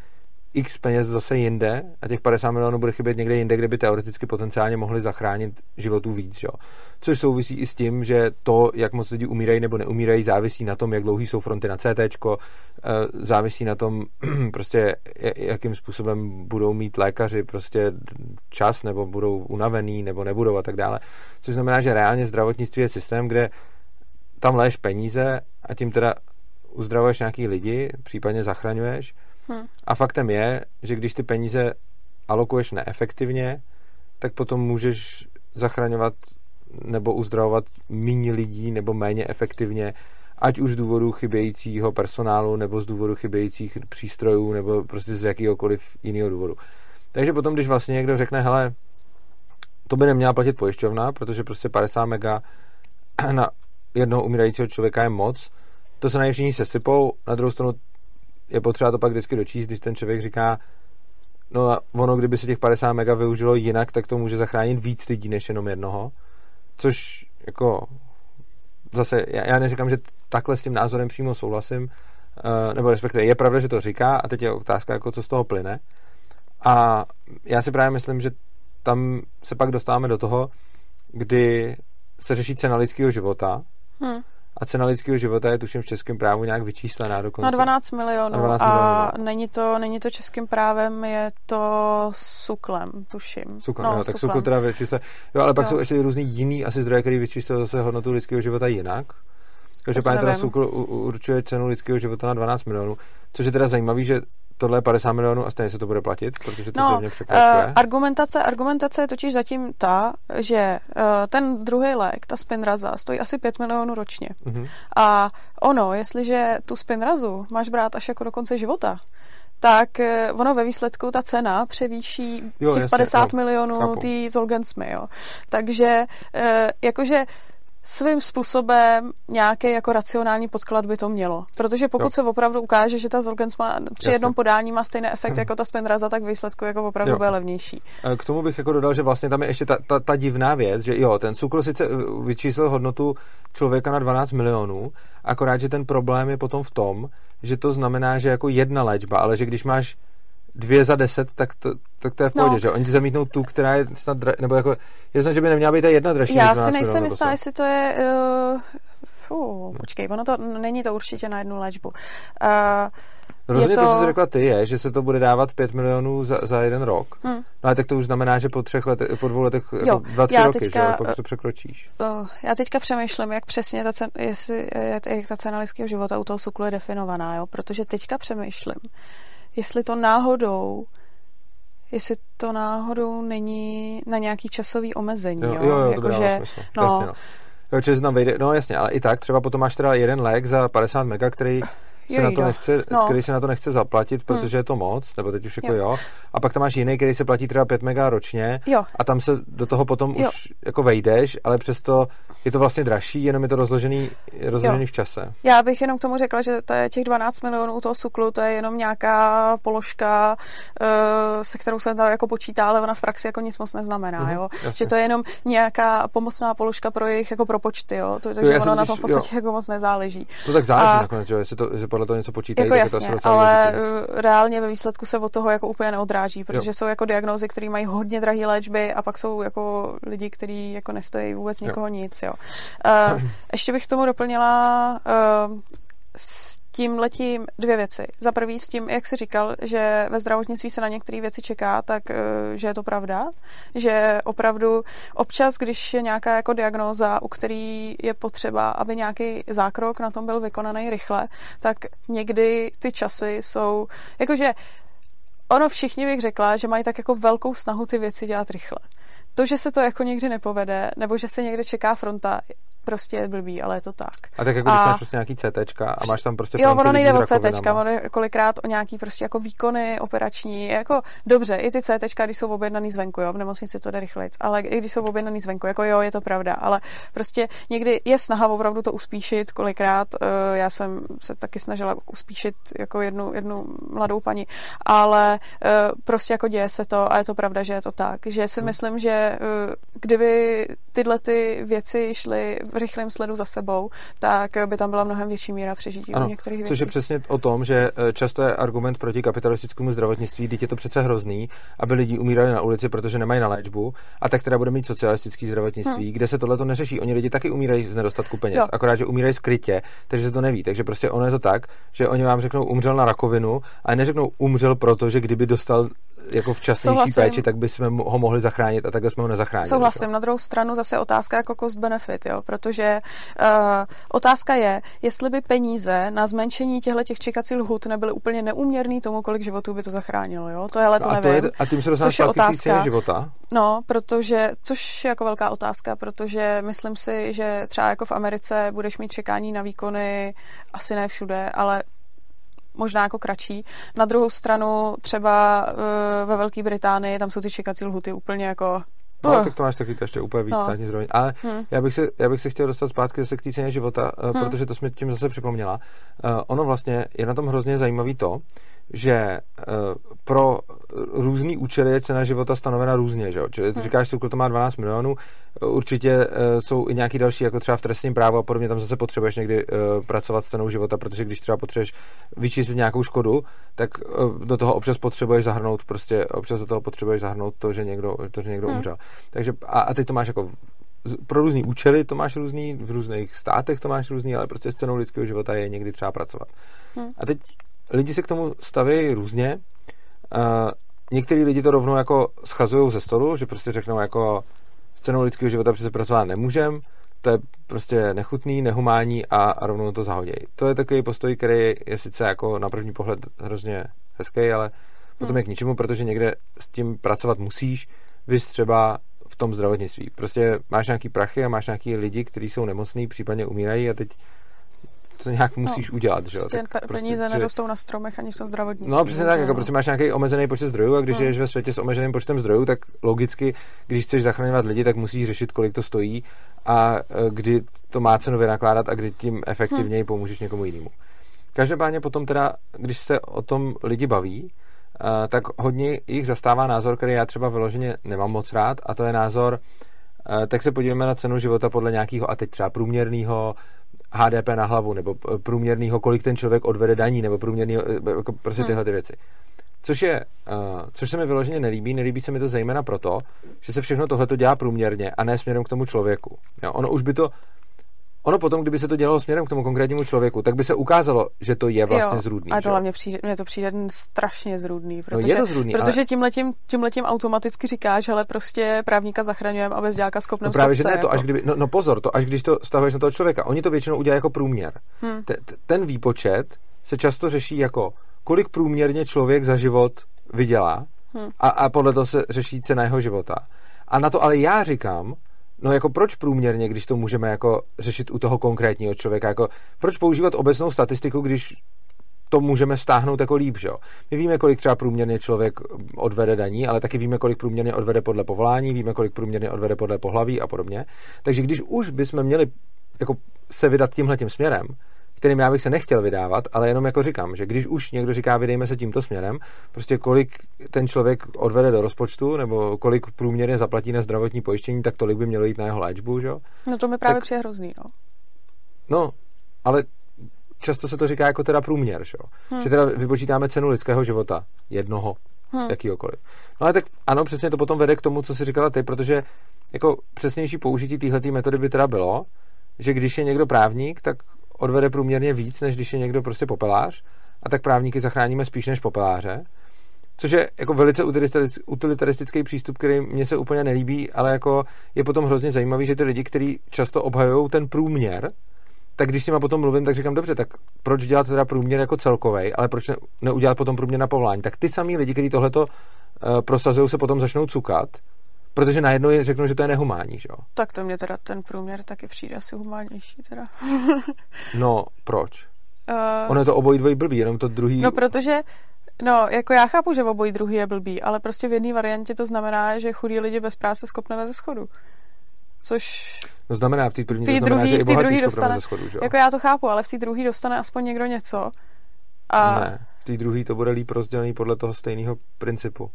x peněz zase jinde a těch 50 milionů bude chybět někde jinde, kde by teoreticky potenciálně mohli zachránit životů víc. Jo? Což souvisí i s tím, že to, jak moc lidí umírají nebo neumírají, závisí na tom, jak dlouhý jsou fronty na CTčko, závisí na tom, prostě, jakým způsobem budou mít lékaři prostě čas, nebo budou unavený, nebo nebudou a tak dále. Což znamená, že reálně zdravotnictví je systém, kde tam léš peníze a tím teda uzdravuješ nějaký lidi, případně zachraňuješ. A faktem je, že když ty peníze alokuješ neefektivně, tak potom můžeš zachraňovat nebo uzdravovat méně lidí nebo méně efektivně, ať už z důvodu chybějícího personálu nebo z důvodu chybějících přístrojů nebo prostě z jakýhokoliv jiného důvodu. Takže potom, když vlastně někdo řekne, hele, to by neměla platit pojišťovna, protože prostě 50 mega na jednoho umírajícího člověka je moc, to se na všichni sesypou, na druhou stranu je potřeba to pak vždycky dočíst, když ten člověk říká, no a ono, kdyby se těch 50 mega využilo jinak, tak to může zachránit víc lidí než jenom jednoho, což jako zase, já neříkám, že takhle s tím názorem přímo souhlasím, nebo respektive je pravda, že to říká a teď je otázka, jako co z toho plyne a já si právě myslím, že tam se pak dostáváme do toho, kdy se řeší cena lidského života a cena lidského života je tuším v českém právu nějak vyčíslená dokonce. Na 12 milionů. A není to českým právem, je to SÚKLem, tuším. SÚKL, tak SÚKL teda vyčísle. Jo, ale pak jsou ještě různý jiný asi zdroje, který vyčíslují zase hodnotu lidského života jinak. Takže páně teda SÚKL určuje cenu lidského života na 12 milionů, což je teda zajímavý, že tohle je 50 milionů a stejně se to bude platit, protože to zřejmě překračuje. Argumentace je totiž zatím ta, že ten druhý lék, ta Spinraza, stojí asi 5 milionů ročně. A ono, jestliže tu Spinrazu máš brát až jako do konce života, tak ono ve výsledku ta cena převýší těch 50 milionů tý Zolgensmy. Jo. Takže jakože svým způsobem nějaký jako racionální podklad by to mělo. Protože pokud se opravdu ukáže, že ta Zolgensma při jednom podání má stejný efekt jako ta Spinraza, tak výsledku jako opravdu bude levnější. K tomu bych jako dodal, že vlastně tam je ještě ta divná věc, že jo, ten SÚKL sice vyčíslil hodnotu člověka na 12 milionů, akorát, že ten problém je potom v tom, že to znamená, že jako jedna léčba, ale že když máš 2 za 10, tak to je v pohodě, že? Oni zamítnou tu, která je snad nebo jako, že by neměla být ta jedna dražší. Já si nejsem jistá, jestli to je počkej, ono to není to určitě na jednu léčbu. Rozhodně to, co jsi řekla ty, je, že se to bude dávat 5 milionů za jeden rok. No ale tak to už znamená, že po 2 letech, jo, 2-3 roky, teďka, že? Pokud to překročíš. Já teďka přemýšlím, jak přesně ta cena lidského života u toho SÚKLu je definovaná, jo? Protože teďka přemýšlím, jestli to náhodou není na nějaký časový omezení, jo? Jakože no. Jasně, ale i tak třeba potom máš teda jeden lék za 50 mega, který se na to nechce zaplatit, protože je to moc, nebo teď už jako jo. A pak tam máš jiný, který se platí třeba 5 mega ročně a tam se do toho potom už jako vejdeš, ale přesto je to vlastně dražší, jenom je to rozložený v čase. Já bych jenom k tomu řekla, že to je těch 12 milionů toho SÚKLu, to je jenom nějaká položka, se kterou se tam jako počítá, ale ona v praxi jako nic moc neznamená, jo. Že to je jenom nějaká pomocná položka pro jejich jako propočty, jo. Takže ono na tom v podstatě jako moc nezáleží. To tak záleží nakonec, jo, jestli to podle toho něco počítají. Jako jasně, to ale důležitý. Reálně ve výsledku se od toho jako úplně neodráží, protože jo. Jsou jako diagnózy, které mají hodně drahé léčby a pak jsou jako lidi, kteří jako nestojí vůbec nikoho nic. Jo. Ještě bych tomu doplnila s tímhletím dvě věci. Za prvý s tím, jak jsi říkal, že ve zdravotnictví se na některé věci čeká, tak že je to pravda, že opravdu občas, když je nějaká jako diagnóza, u který je potřeba, aby nějaký zákrok na tom byl vykonaný rychle, tak někdy ty časy jsou, jakože ono všichni bych řekla, že mají tak jako velkou snahu ty věci dělat rychle. To, že se to jako někdy nepovede, nebo že se někde čeká fronta, prostě je blbý, ale je to tak. A tak jako když máš prostě nějaký CTčka a máš tam prostě... Jo, ono nejde o CTčka, ono kolikrát o nějaký prostě jako výkony operační, jako dobře, i ty CTčka, když jsou objednaný zvenku, jo, v nemocnici to jde rychlejc, ale i když jsou objednaný zvenku, jako jo, je to pravda, ale prostě někdy je snaha opravdu to uspíšit, kolikrát, já jsem se taky snažila uspíšit jako jednu mladou paní, ale prostě jako děje se to a je to pravda, že je to tak, že si myslím, že kdyby tyhle ty věci šly v rychlém sledu za sebou, tak by tam byla mnohem větší míra přežití u některých věcí. Což je přesně o tom, že často je argument proti kapitalistickému zdravotnictví, když je to přece hrozný, aby lidi umírali na ulici, protože nemají na léčbu, a tak teda bude mít socialistické zdravotnictví, kde se tohle to neřeší. Oni lidi taky umírají z nedostatku peněz, jo. Akorát že umírají skrytě, takže se to neví. Takže prostě ono je to tak, že oni vám řeknou umřel na rakovinu, a neřeknou umřel, protože kdyby dostal jako včasnější péči, tak bychom ho mohli zachránit a takhle jsme ho nezachránili. Souhlasím. Na druhou stranu zase otázka jako cost benefit, jo, protože otázka je, jestli by peníze na zmenšení těch čekací lhůt nebyly úplně neúměrný tomu, kolik životů by to zachránilo, jo. Tohle to nevím. A tím se dostává k ceně života. No, protože což je jako velká otázka, protože myslím si, že třeba jako v Americe budeš mít čekání na výkony asi ne všude, ale možná jako kratší. Na druhou stranu třeba ve Velké Británii tam jsou ty čekací lhuty úplně jako... No, tak to máš taky to ještě úplně víc státní zrovna. Ale já bych se chtěl dostat zpátky zase k té ceně života, protože to jsme tím zase připomněla. Ono vlastně je na tom hrozně zajímavý to, že pro různý účely je cena života stanovena různě, že jo? Čili ty říkáš, SÚKL to má 12 milionů, určitě jsou i nějaký další, jako třeba v trestním právu a podobně, tam zase potřebuješ někdy pracovat s cenou života, protože když třeba potřebuješ vyčíslit nějakou škodu, tak do toho občas potřebuješ zahrnout prostě, občas do toho potřebuješ zahrnout to, že někdo umřel. Takže a teď to máš jako pro různý účely to máš různý, v různých státech to máš různý, ale prostě s cenou lidského života je někdy třeba pracovat. A teď lidi se k tomu staví různě. Některý lidi to rovnou jako schazují ze stolu, že prostě řeknou jako s cenou lidského života přece pracovat nemůžem, to je prostě nechutný, nehumání a rovnou to zahodějí. To je takový postoj, který je sice jako na první pohled hrozně hezký, ale potom je k ničemu, protože někde s tím pracovat musíš, víš, třeba v tom zdravotnictví. Prostě máš nějaký prachy a máš nějaký lidi, kteří jsou nemocní, případně umírají a teď to nějak musíš udělat, že jo. Peníze nerostou na stromech ani v tom zdravotnictví. No, přesně tak, jako prostě máš nějaký omezený počet zdrojů a když žiješ ve světě s omezeným počtem zdrojů, tak logicky, když chceš zachraňovat lidi, tak musíš řešit, kolik to stojí a kdy to má cenu vynakládat a kdy tím efektivněji pomůžeš někomu jinému. Každopádně potom teda, když se o tom lidi baví, tak hodně jich zastává názor, který já třeba vyloženě nemám moc rád, a to je názor, tak se podívejme na cenu života podle nějakého a teď třeba průměrného HDP na hlavu, nebo průměrného, kolik ten člověk odvede daní, nebo průměrného, jako prostě tyhle ty věci. Což se mi vyloženě nelíbí. Nelíbí se mi to zejména proto, že se všechno tohleto dělá průměrně a ne směrem k tomu člověku. Jo, ono potom, kdyby se to dělalo směrem k tomu konkrétnímu člověku, tak by se ukázalo, že to je vlastně zrůdný. A to hlavně mně to přijde strašně zrůdný, protože, no zrůdný, protože ale... tímhletím automaticky říkáš, hele, prostě právníka zachraňujeme a bezděláka skopneme z kopce. No právě, že ne, to jako. Až kdyby, no pozor, to až když to stavuješ na toho člověka. Oni to většinou udělají jako průměr. Ten výpočet se často řeší jako, kolik průměrně člověk za život vydělá a podle toho se řeší cena jeho života. A na to ale já říkám, no jako proč průměrně, když to můžeme jako řešit u toho konkrétního člověka? Jako proč používat obecnou statistiku, když to můžeme stáhnout jako líp, že jo? My víme, kolik třeba průměrně člověk odvede daní, ale taky víme, kolik průměrně odvede podle povolání, víme, kolik průměrně odvede podle pohlaví a podobně. Takže když už bychom měli jako se vydat tímhletím směrem, kterým já bych se nechtěl vydávat, ale jenom jako říkám, že když už někdo říká, vydejme se tímto směrem, prostě kolik ten člověk odvede do rozpočtu, nebo kolik průměrně zaplatí na zdravotní pojištění, tak tolik by mělo jít na jeho léčbu, že jo? No to mi právě přijde hrozný, no. No, ale... často se to říká jako teda průměr, že, že teda vypočítáme cenu lidského života, jednoho, jakýhokoliv. No ale tak ano, přesně to potom vede k tomu, co jsi říkala ty, protože jako přesnější použití téhletý metody by teda bylo, že když je někdo právník, tak odvede průměrně víc, než když je někdo prostě popelář, a tak právníky zachráníme spíš než popeláře, což je jako velice utilitaristický přístup, který mně se úplně nelíbí, ale jako je potom hrozně zajímavý, že ty lidi, kteří často obhajují ten průměr, tak když s nima potom mluvím, tak říkám, dobře, tak proč dělat teda průměr jako celkovej, ale proč neudělat potom průměr na povolání? Tak ty samý lidi, kteří tohleto prosazují, se potom začnou cukat, protože najednou řeknou, že to je nehumánní, že jo? Tak to mě teda ten průměr taky přijde asi humánnější teda. No, proč? Ono je to obojí dvojí blbý, jenom to druhý... No, protože... No, jako já chápu, že obojí druhý je blbý, ale prostě v jedné variantě to znamená, že chudí lidi bez práce skopneme ze schodu. Což... No znamená, v té první to znamená, že i bohatý skopneme ze schodu, že jo? Jako já to chápu, ale v té druhé dostane aspoň někdo něco. A... Ne, v té druhé to bude líp rozdělený podle toho stejného principu.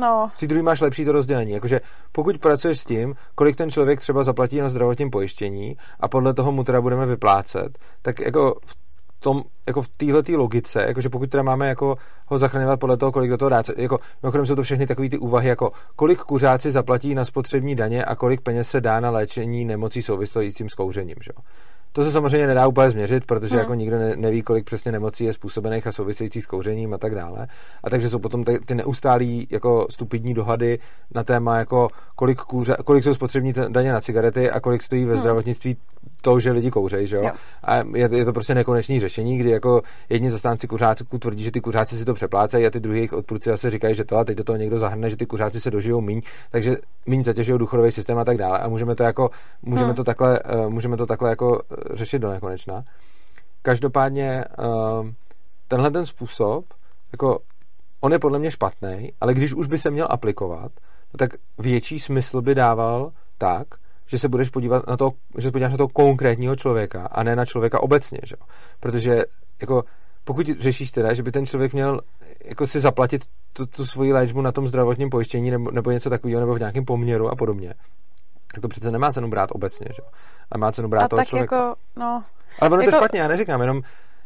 No. V té druhé máš lepší to rozdělení. Jakože pokud pracuješ s tím, kolik ten člověk třeba zaplatí na zdravotním pojištění a podle toho mu teda budeme vyplácet, tak jako... jako v téhletý logice, jakože pokud teda máme jako ho zachraňovat podle toho, kolik do toho dá, jako mimochodem jsou to všechny takové ty úvahy, jako kolik kuřáci zaplatí na spotřební daně a kolik peněz se dá na léčení nemocí souvisejícím s kouřením, že? To se samozřejmě nedá úplně změřit, protože jako nikdo neví, kolik přesně nemocí je způsobených a souvisejících s kouřením a tak dále. A takže jsou potom ty neustálí jako stupidní dohady na téma, jako kolik jsou spotřební daně na cigarety a kolik stojí ve zdravotnictví to, že lidi kouřejí, že jo? A je to prostě nekonečné řešení, kdy jako jedni zastánci kuřáků tvrdí, že ty kuřáci si to přeplácejí a ty druhý jejich odpůrci zase říkají, že to a teď do toho někdo zahrne, že ty kuřáci se dožijou míň, takže míň zatěžují důchodový systém a tak dále. A můžeme to takhle jako řešit do nekonečna. Každopádně tenhle ten způsob, jako on je podle mě špatný, ale když už by se měl aplikovat, tak větší smysl by dával tak, že se budeš podívat na to, že se podíváš na toho konkrétního člověka a ne na člověka obecně, že? Protože jako pokud řešíš teda, že by ten člověk měl jako si zaplatit tu svoji léčbu na tom zdravotním pojištění nebo něco takového, nebo v nějakém poměru a podobně, tak to přece nemá cenu brát obecně, že? A má cenu brát toho člověka. Jako, no, ale ono jako, to je špatně, já neříkám, jenom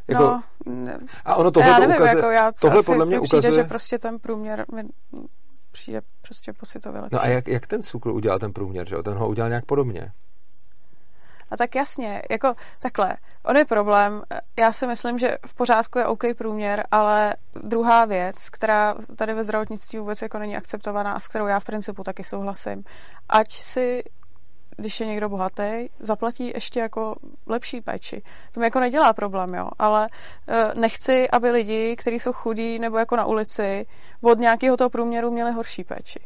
jako... No, ne, a ono tohle já nevím, to ukazuje, jako já tohle podle mě ukazuje... Přijde, že prostě ten průměr... přijde prostě pocitově lepší. No a jak ten SÚKL udělal ten průměr, že jo? Ten ho udělal nějak podobně. A tak jasně, jako takhle, on je problém, já si myslím, že v pořádku je OK průměr, ale druhá věc, která tady ve zdravotnictví vůbec jako není akceptovaná a s kterou já v principu taky souhlasím, ať si, když je někdo bohatý, zaplatí ještě jako lepší péči. To mi jako nedělá problém, jo, ale nechci, aby lidi, kteří jsou chudí nebo jako na ulici, od nějakého toho průměru měli horší péči.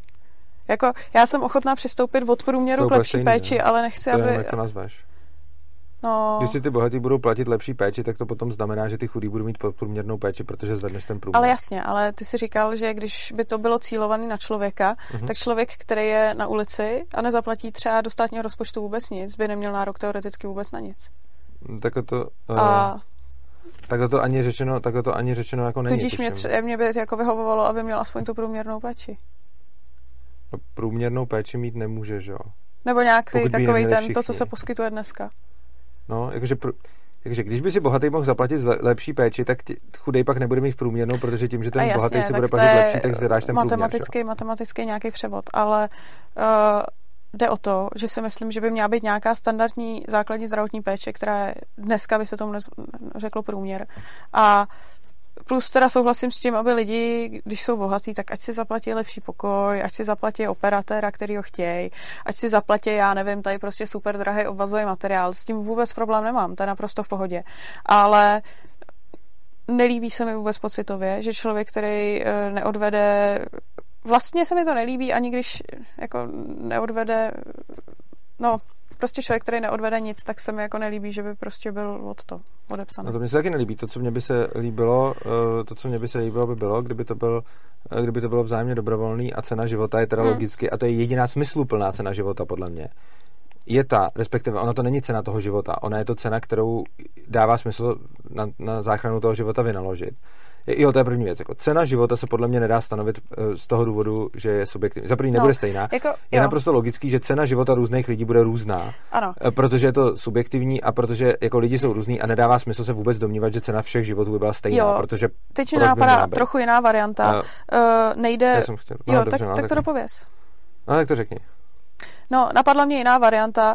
Jako, já jsem ochotná přistoupit od průměru k lepší péči, ale nechci, to aby... Nevím, jak to nazveš. No. Když si ty bohatí budou platit lepší péči, tak to potom znamená, že ty chudí budou mít podprůměrnou péči, protože zvedneš ten průměr. Ale jasně, ale ty jsi říkal, že když by to bylo cílované na člověka, tak člověk, který je na ulici a nezaplatí třeba do státního rozpočtu vůbec nic, by neměl nárok teoreticky vůbec na nic. Tak to ani řečeno jako není. Tudíž mě by jako vyhovovalo, aby měl aspoň tu průměrnou péči. No, průměrnou péči mít nemůže, že jo? Nebo nějaký takový ten, to, co se poskytuje dneska. No, takže když by si bohatý mohl zaplatit lepší péči, tak chudej pak nebude mít průměrnou, protože tím, že ten jasně, bohatý si bude platit lepší, tak zvedáš ten matematický nějaký převod, ale jde o to, že si myslím, že by měla být nějaká standardní základní zdravotní péče, která je, dneska by se tomu řeklo průměr. A plus teda souhlasím s tím, aby lidi, když jsou bohatí, tak ať si zaplatí lepší pokoj, ať si zaplatí operatéra, který ho chtějí, ať si zaplatí, já nevím, tady prostě super drahý obvazový materiál. S tím vůbec problém nemám, to je naprosto v pohodě. Ale nelíbí se mi vůbec pocitově, že člověk, který neodvede... Vlastně se mi to nelíbí, ani když jako neodvede... No... Prostě člověk, který neodvede nic, tak se mi jako nelíbí, že by prostě byl od to odepsaný. No to mě se taky nelíbí. To, co mě by se líbilo, by bylo, kdyby to bylo vzájemně dobrovolný a cena života je teda logicky, a to je jediná smysluplná cena života podle mě. je ta, respektive ona to není cena toho života, ona je to cena, kterou dává smysl na záchranu toho života vynaložit. Jo, to je první věc. Jako cena života se podle mě nedá stanovit z toho důvodu, že je subjektivní. Za první nebude stejná. Jako, je naprosto logický, že cena života různých lidí bude různá. Ano. Protože je to subjektivní a protože jako lidi jsou různý a nedává smysl se vůbec domnívat, že cena všech životů by byla stejná. Jo, protože teď mi napadá trochu jiná varianta. Nejde... No, jo, dobře, tak to dopověz. No, tak to řekni. No, napadla mě jiná varianta.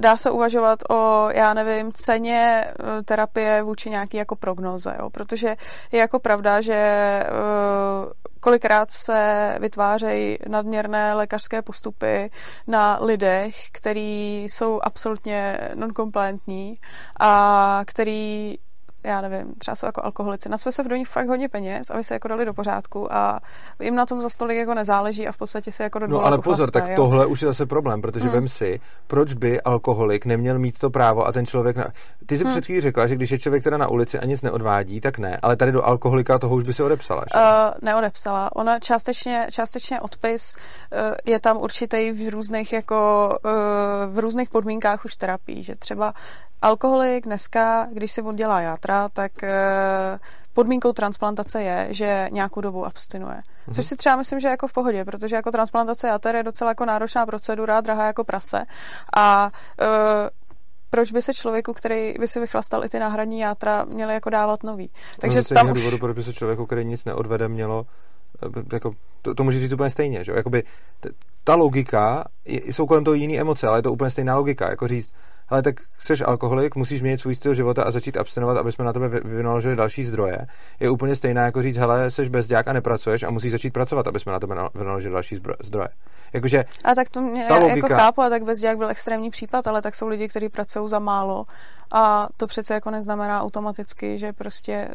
Dá se uvažovat o, já nevím, ceně terapie vůči nějaký jako prognoze, jo? Protože je jako pravda, že kolikrát se vytvářejí nadměrné lékařské postupy na lidech, který jsou absolutně non-compliantní a který, já nevím, třeba jsou jako alkoholici. Nacpe se v do nich fakt hodně peněz, aby se jako dali do pořádku a jim na tom zase tolik jako nezáleží a v podstatě se jako do No ale pozor, tak jo? Tohle už je zase problém, protože vem si, proč by alkoholik neměl mít to právo a ten člověk... Ty jsi před chvílí řekla, že když je člověk teda na ulici a nic neodvádí, tak ne, ale tady do alkoholika toho už by se odepsala, že? Neodepsala. Ona částečně odpis je tam určitý v různých podmínkách už terapii, že třeba alkoholik dneska, když si oddělá játra, tak podmínkou transplantace je, že nějakou dobu abstinuje. Což si třeba myslím, že jako v pohodě, protože jako transplantace játer je docela jako náročná procedura, drahá jako prase. A proč by se člověku, který by si vychlastal i ty náhradní játra, měli jako dávat nový? Takže tam už... důvodu, proč by se člověku, který nic neodvede, mělo... Jako, to může říct úplně stejně, že? Jakoby ta logika, jsou kolem toho jiný emoce, ale je to úplně stejná logika, jako říct, ale tak jsi alkoholik, musíš měnit svůj styl života a začít abstinovat, aby jsme na tebe vynaložili další zdroje. Je úplně stejná jako říct, hele, jsi bezděk a nepracuješ a musíš začít pracovat, aby jsme na tebe vynaložili další zdroje. Jakože a tak to mě logika... jako chápu, a tak bezděk byl extrémní případ, ale tak jsou lidi, kteří pracují za málo a to přece jako neznamená automaticky, že prostě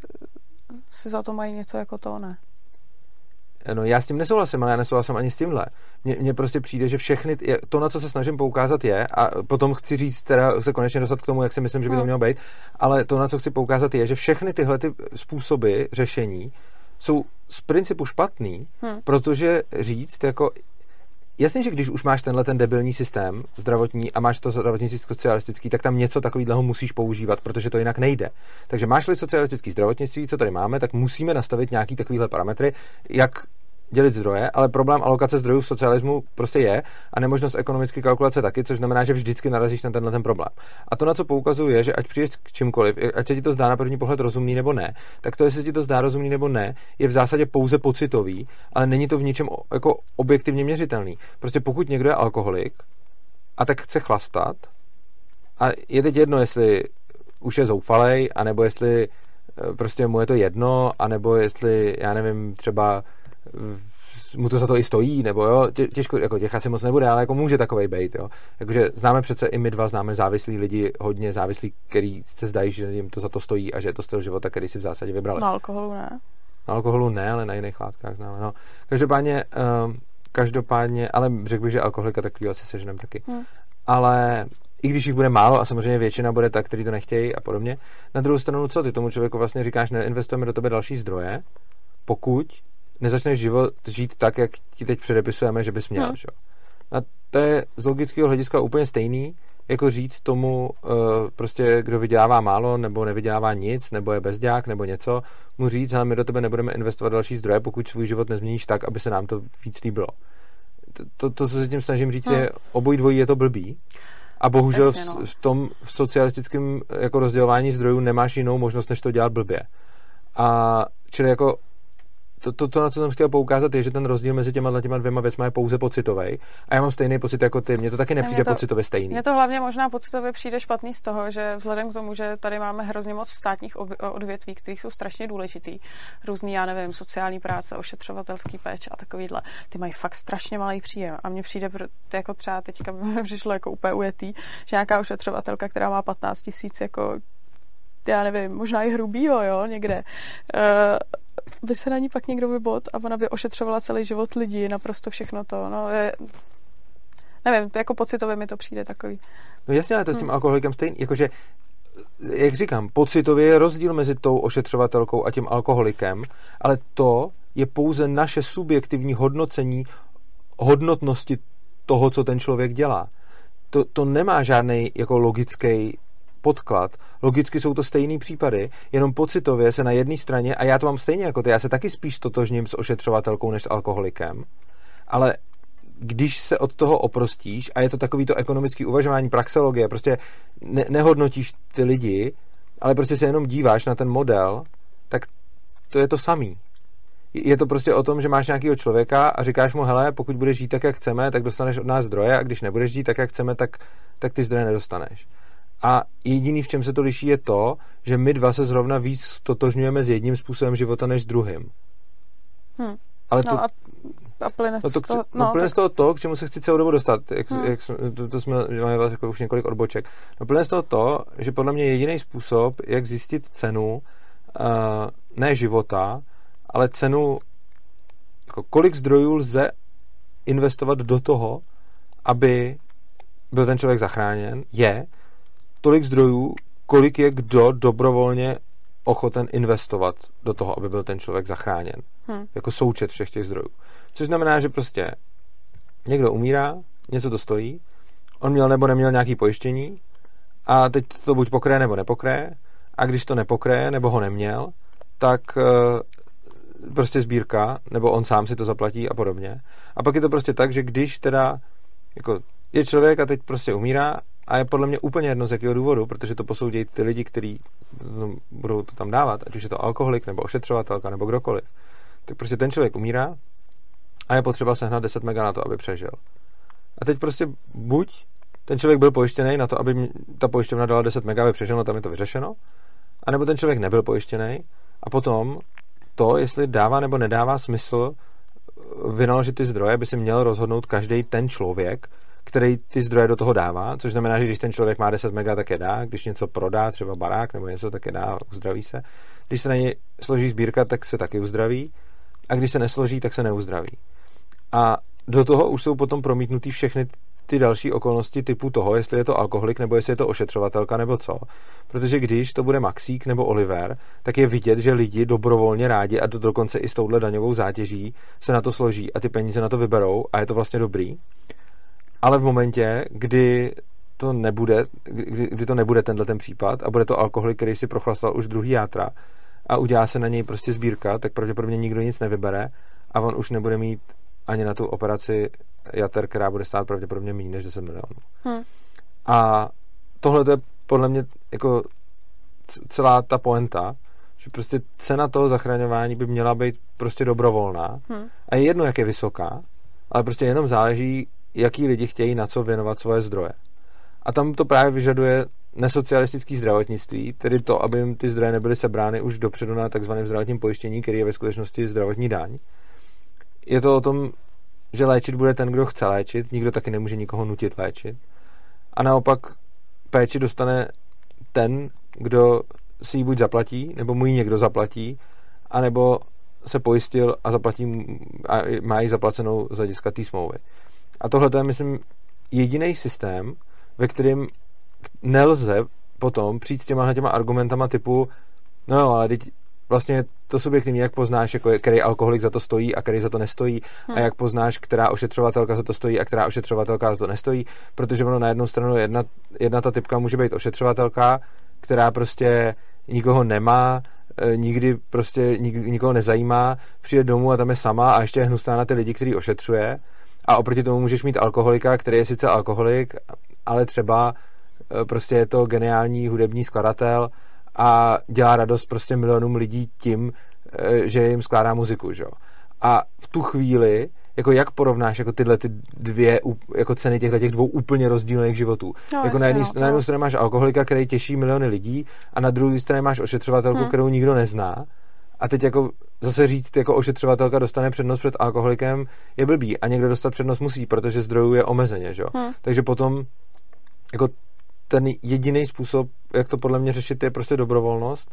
si za to mají něco jako to, ne. No já s tím nesouhlasím, ale já nesouhlasím ani s tímhle. Mně prostě přijde, že všechny, to, na co se snažím poukázat je, a potom chci říct, teda se konečně dostat k tomu, jak si myslím, že by to mělo být, ale to, na co chci poukázat je, že všechny tyhle ty způsoby řešení jsou z principu špatný, protože říct, jako jasně, že když už máš tenhle ten debilní systém zdravotní a máš to zdravotnictví socialistický, tak tam něco takového musíš používat, protože to jinak nejde. Takže máš-li socialistický zdravotnictví, co tady máme, tak musíme nastavit nějaký takovýhle parametry, jak dělit zdroje, ale problém alokace zdrojů v socialismu prostě je a nemožnost ekonomické kalkulace taky, což znamená, že vždycky narazíš na tenhle ten problém. A to, na co poukazuje, je, že ať přijdeš k čímkoliv, ať se ti to zdá na první pohled rozumný nebo ne, tak to, jestli ti to zdá rozumný nebo ne, je v zásadě pouze pocitový, ale není to v ničem jako objektivně měřitelný. Prostě pokud někdo je alkoholik a tak chce chlastat a je teď jedno, jestli už je zoufalej, anebo jestli prostě mu je to jedno, anebo jestli, já nevím, třeba mu to za to i stojí, nebo jo, těžko, jako těch asi moc nebude, ale jako může takovej bejt, jo. Jakože známe přece, i my dva známe závislí lidi, hodně závislí, který se zdají, že jim to za to stojí a že je to styl života, který si v zásadě vybrali. Na alkoholu ne. Na alkoholu ne, ale na jiných látkách známe, no. Každopádně, ale řekl bych, že alkoholika takový asi seženem taky. Ale i když jich bude málo a samozřejmě většina bude ta, kteří to nechtějí a podobně. Na druhou stranu, co ty tomu člověku vlastně říkáš, neinvestujeme do tebe další zdroje, pokud nezačneš život žít tak, jak ti teď předepisujeme, že bys měl. Že? A to je z logického hlediska úplně stejný, jako říct tomu, prostě kdo vydělává málo, nebo nevydělává nic, nebo je bezděk, nebo něco, mu říct, ale my do tebe nebudeme investovat další zdroje, pokud svůj život nezměníš tak, aby se nám to víc líbilo. To co se tím snažím říct, je obojí dvojí je to blbý. A bohužel v tom socialistickém jako rozdělování zdrojů nemáš jinou možnost, než to dělat blbě. A čili jako to, na co jsem chtěl poukázat, je, že ten rozdíl mezi těma dvěma věcma je pouze pocitový. A já mám stejný pocit jako ty. Mně to taky nepřijde pocitově stejný. Mně to hlavně možná pocitově přijde špatný z toho, že vzhledem k tomu, že tady máme hrozně moc státních odvětví, které jsou strašně důležitý. Různý, já nevím, sociální práce, ošetřovatelský péče a takovýhle. Ty mají fakt strašně malý příjem. A mně přijde, jako třeba teďka mi přišlo jako úplně ujetý, že nějaká ošetřovatelka, která má 15 000 jako, já nevím, možná i hrubýho, jo, někde. By se na ní pak někdo vybod a ona by ošetřovala celý život lidí, naprosto všechno to. No, nevím, jako pocitově mi to přijde takový. No jasně, ale to s tím alkoholikem stejný, jakože, jak říkám, pocitově je rozdíl mezi tou ošetřovatelkou a tím alkoholikem, ale to je pouze naše subjektivní hodnocení hodnotnosti toho, co ten člověk dělá. to nemá žádný jako logický podklad. Logicky jsou to stejný případy, jenom pocitově se na jedné straně, a já to mám stejně jako ty, já se taky spíš totožním s ošetřovatelkou než s alkoholikem, ale když se od toho oprostíš a je to takový to ekonomický uvažování, praxeologie, prostě nehodnotíš ty lidi, ale prostě se jenom díváš na ten model, tak to je to samý. Je to prostě o tom, že máš nějakého člověka a říkáš mu, hele, pokud budeš žít tak, jak chceme, tak dostaneš od nás zdroje, a když nebudeš žít tak, jak chceme, tak ty zdroje nedostaneš. A jediný, v čem se to liší, je to, že my dva se zrovna víc totožňujeme s jedním způsobem života než s druhým. Ale no to... A plyne z toho to, k čemu se chci celou dobu dostat. Máme vlastně jako už několik odboček. No plyne z toho to, že podle mě jediný způsob, jak zjistit cenu, ne života, ale cenu, jako kolik zdrojů lze investovat do toho, aby byl ten člověk zachráněn, je tolik zdrojů, kolik je kdo dobrovolně ochoten investovat do toho, aby byl ten člověk zachráněn. Jako součet všech těch zdrojů. Což znamená, že prostě někdo umírá, něco to stojí, on měl nebo neměl nějaký pojištění a teď to buď pokryje nebo nepokryje, a když to nepokryje nebo ho neměl, tak prostě sbírka, nebo on sám si to zaplatí a podobně. A pak je to prostě tak, že když teda jako je člověk a teď prostě umírá, a je podle mě úplně jedno z jakého důvodu, protože to posoudějí ty lidi, kteří budou to tam dávat, ať už je to alkoholik, nebo ošetřovatelka, nebo kdokoliv, tak prostě ten člověk umírá a je potřeba sehnat 10 mega na to, aby přežil. A teď prostě buď ten člověk byl pojištěný na to, aby ta pojišťovna dala 10 mega, aby přežil, no tam je to vyřešeno, anebo ten člověk nebyl pojištěný a potom to, jestli dává nebo nedává smysl vynaložit ty zdroje, by si měl rozhodnout každý ten člověk, který ty zdroje do toho dává, což znamená, že když ten člověk má 10 mega, tak je dá, když něco prodá, třeba barák nebo něco, tak je dá, uzdraví se. Když se na něj složí sbírka, tak se taky uzdraví, a když se nesloží, tak se neuzdraví. A do toho už jsou potom promítnuty všechny ty další okolnosti typu toho, jestli je to alkoholik, nebo jestli je to ošetřovatelka, nebo co. Protože když to bude Maxík nebo Oliver, tak je vidět, že lidi dobrovolně rádi a dokonce i s touhle daňovou zátěží se na to složí a ty peníze na to vyberou a je to vlastně dobrý. Ale v momentě, kdy to nebude, tenhle ten případ a bude to alkoholik, který si prochlastal už druhý játra a udělá se na něj prostě sbírka, tak pravděpodobně nikdo nic nevybere a on už nebude mít ani na tu operaci jater, která bude stát pravděpodobně méně než 10 milionů. A tohle to je podle mě jako celá ta poenta, že prostě cena toho zachraňování by měla být prostě dobrovolná a je jedno, jak je vysoká, ale prostě jenom záleží, jaký lidi chtějí na co věnovat svoje zdroje. A tam to právě vyžaduje nesocialistické zdravotnictví, tedy to, aby jim ty zdroje nebyly sebrány už dopředu na takzvaném zdravotním pojištění, který je ve skutečnosti zdravotní daň. Je to o tom, že léčit bude ten, kdo chce léčit, nikdo taky nemůže nikoho nutit léčit. A naopak péči dostane ten, kdo si ji buď zaplatí, nebo mu ji někdo zaplatí, anebo se pojistil a zaplatí a má ji zaplacenou z hlediska té smlouvy. A tohle je, myslím, jediný systém, ve kterém nelze potom přijít s těma argumentama typu, no jo, ale teď vlastně to subjektivní, jak poznáš, jako který alkoholik za to stojí a který za to nestojí a jak poznáš, která ošetřovatelka za to stojí a která ošetřovatelka za to nestojí, protože ono na jednu stranu jedna ta typka může být ošetřovatelka, která prostě nikoho nemá, nikdy prostě nikoho nezajímá, přijde domů a tam je sama a ještě je hnusná na ty lidi, který ošetřuje. A oproti tomu můžeš mít alkoholika, který je sice alkoholik, ale třeba prostě je to geniální hudební skladatel a dělá radost prostě milionům lidí tím, že jim skládá muziku, že? A v tu chvíli, jako jak porovnáš jako tyhle ty dvě jako ceny těch dvou úplně rozdílných životů. No, jako na jednu straně máš alkoholika, který těší miliony lidí, a na druhou straně máš ošetřovatelku, kterou nikdo nezná. A teď jako zase říct, jako ošetřovatelka dostane přednost před alkoholikem, je blbý. A někdo dostat přednost musí, protože zdrojů je omezeně, že jo. Takže potom jako ten jediný způsob, jak to podle mě řešit, je prostě dobrovolnost.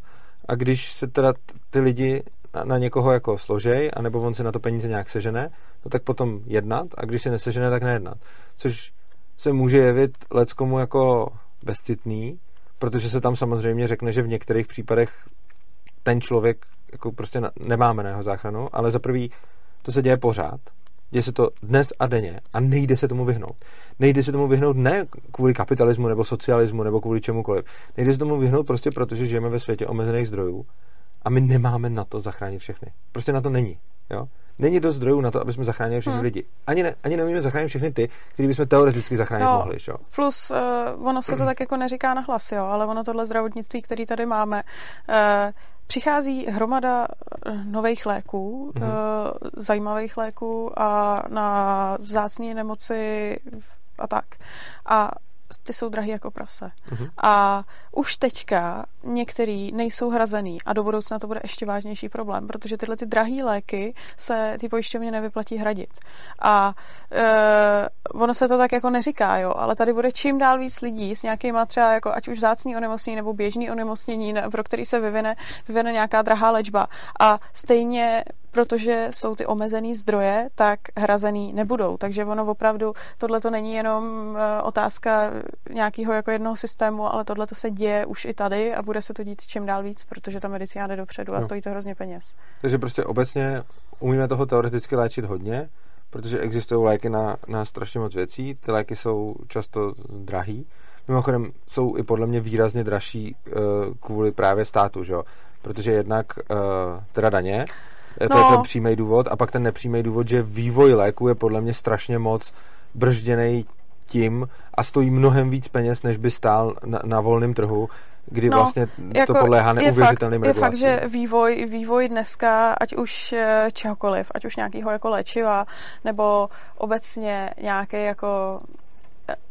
A když se teda ty lidi na někoho jako složej, anebo on si na to peníze nějak sežene, no tak potom jednat, a když se nesežene, tak nejednat. Což se může jevit leckomu jako bezcitný, protože se tam samozřejmě řekne, že v některých případech ten člověk jako prostě nemáme na jeho záchranu, ale za prvý to se děje pořád Děje se to dnes a denně a nejde se tomu vyhnout. Nejde se tomu vyhnout ne kvůli kapitalismu nebo socialismu nebo kvůli čemukoliv. Nejde se tomu vyhnout prostě protože žijeme ve světě omezených zdrojů a my nemáme na to zachránit všechny. Prostě na to není. Jo? Není dost zdrojů na to, aby jsme zachránili všechny lidi. Ani neumíme zachránit všechny ty, který bychom teoreticky zachránit mohli. Jo? Plus, ono se to tak jako neříká na hlas, jo? Ale ono tohle zdravotnictví, který tady máme, přichází hromada nových léků, zajímavých léků a na vzácné nemoci a tak. A ty jsou drahý jako prase. A už teďka některý nejsou hrazený a do budoucna to bude ještě vážnější problém, protože tyhle ty drahý léky se ty pojišťovně nevyplatí hradit. A ono se to tak jako neříká, jo, ale tady bude čím dál víc lidí s nějakýma třeba jako ať už vzácný onemocnění nebo běžný onemocnění, pro který se vyvine nějaká drahá léčba. A stejně protože jsou ty omezený zdroje, tak hrazený nebudou. Takže ono opravdu, tohle to není jenom otázka nějakého jako jednoho systému, ale tohle to se děje už i tady a bude se to dít čím dál víc, protože ta medicína jde dopředu a stojí to hrozně peněz. Takže prostě obecně umíme toho teoreticky léčit hodně, protože existují léky na strašně moc věcí, ty léky jsou často drahý. Mimochodem jsou i podle mě výrazně dražší kvůli právě státu, že jo? Protože jednak teda daně, to je ten přímý důvod. A pak ten nepřímý důvod, že vývoj léku je podle mě strašně moc bržděnej tím a stojí mnohem víc peněz, než by stál na volném trhu, kdy vlastně jako to podléhá neuvěřitelným regulacím. Je fakt, že vývoj dneska, ať už čehokoliv, ať už nějakého jako léčiva, nebo obecně nějaké jako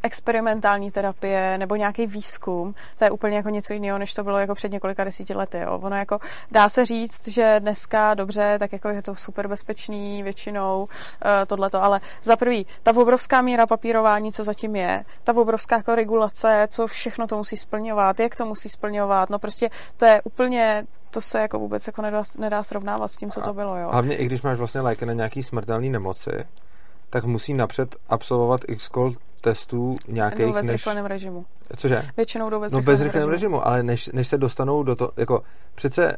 experimentální terapie nebo nějaký výzkum, to je úplně jako něco jiného, než to bylo jako před několika 10 lety. Jo. Ono jako dá se říct, že dneska dobře, tak jako je to super bezpečný většinou tohleto, ale za prvý, ta obrovská míra papírování, co zatím je, ta obrovská jako regulace, co všechno to musí splňovat, jak to musí splňovat, no prostě to je úplně, to se jako vůbec jako nedá srovnávat s tím, co to bylo. Jo. Hlavně i když máš vlastně léky na nějaký smrtelný nemoci, tak musí napřed absolvovat X-Call testů nějakých ve zrychleném režimu. Cože? Většinou jdou ve zrychleném režimu, ale než se dostanou do toho, jako přece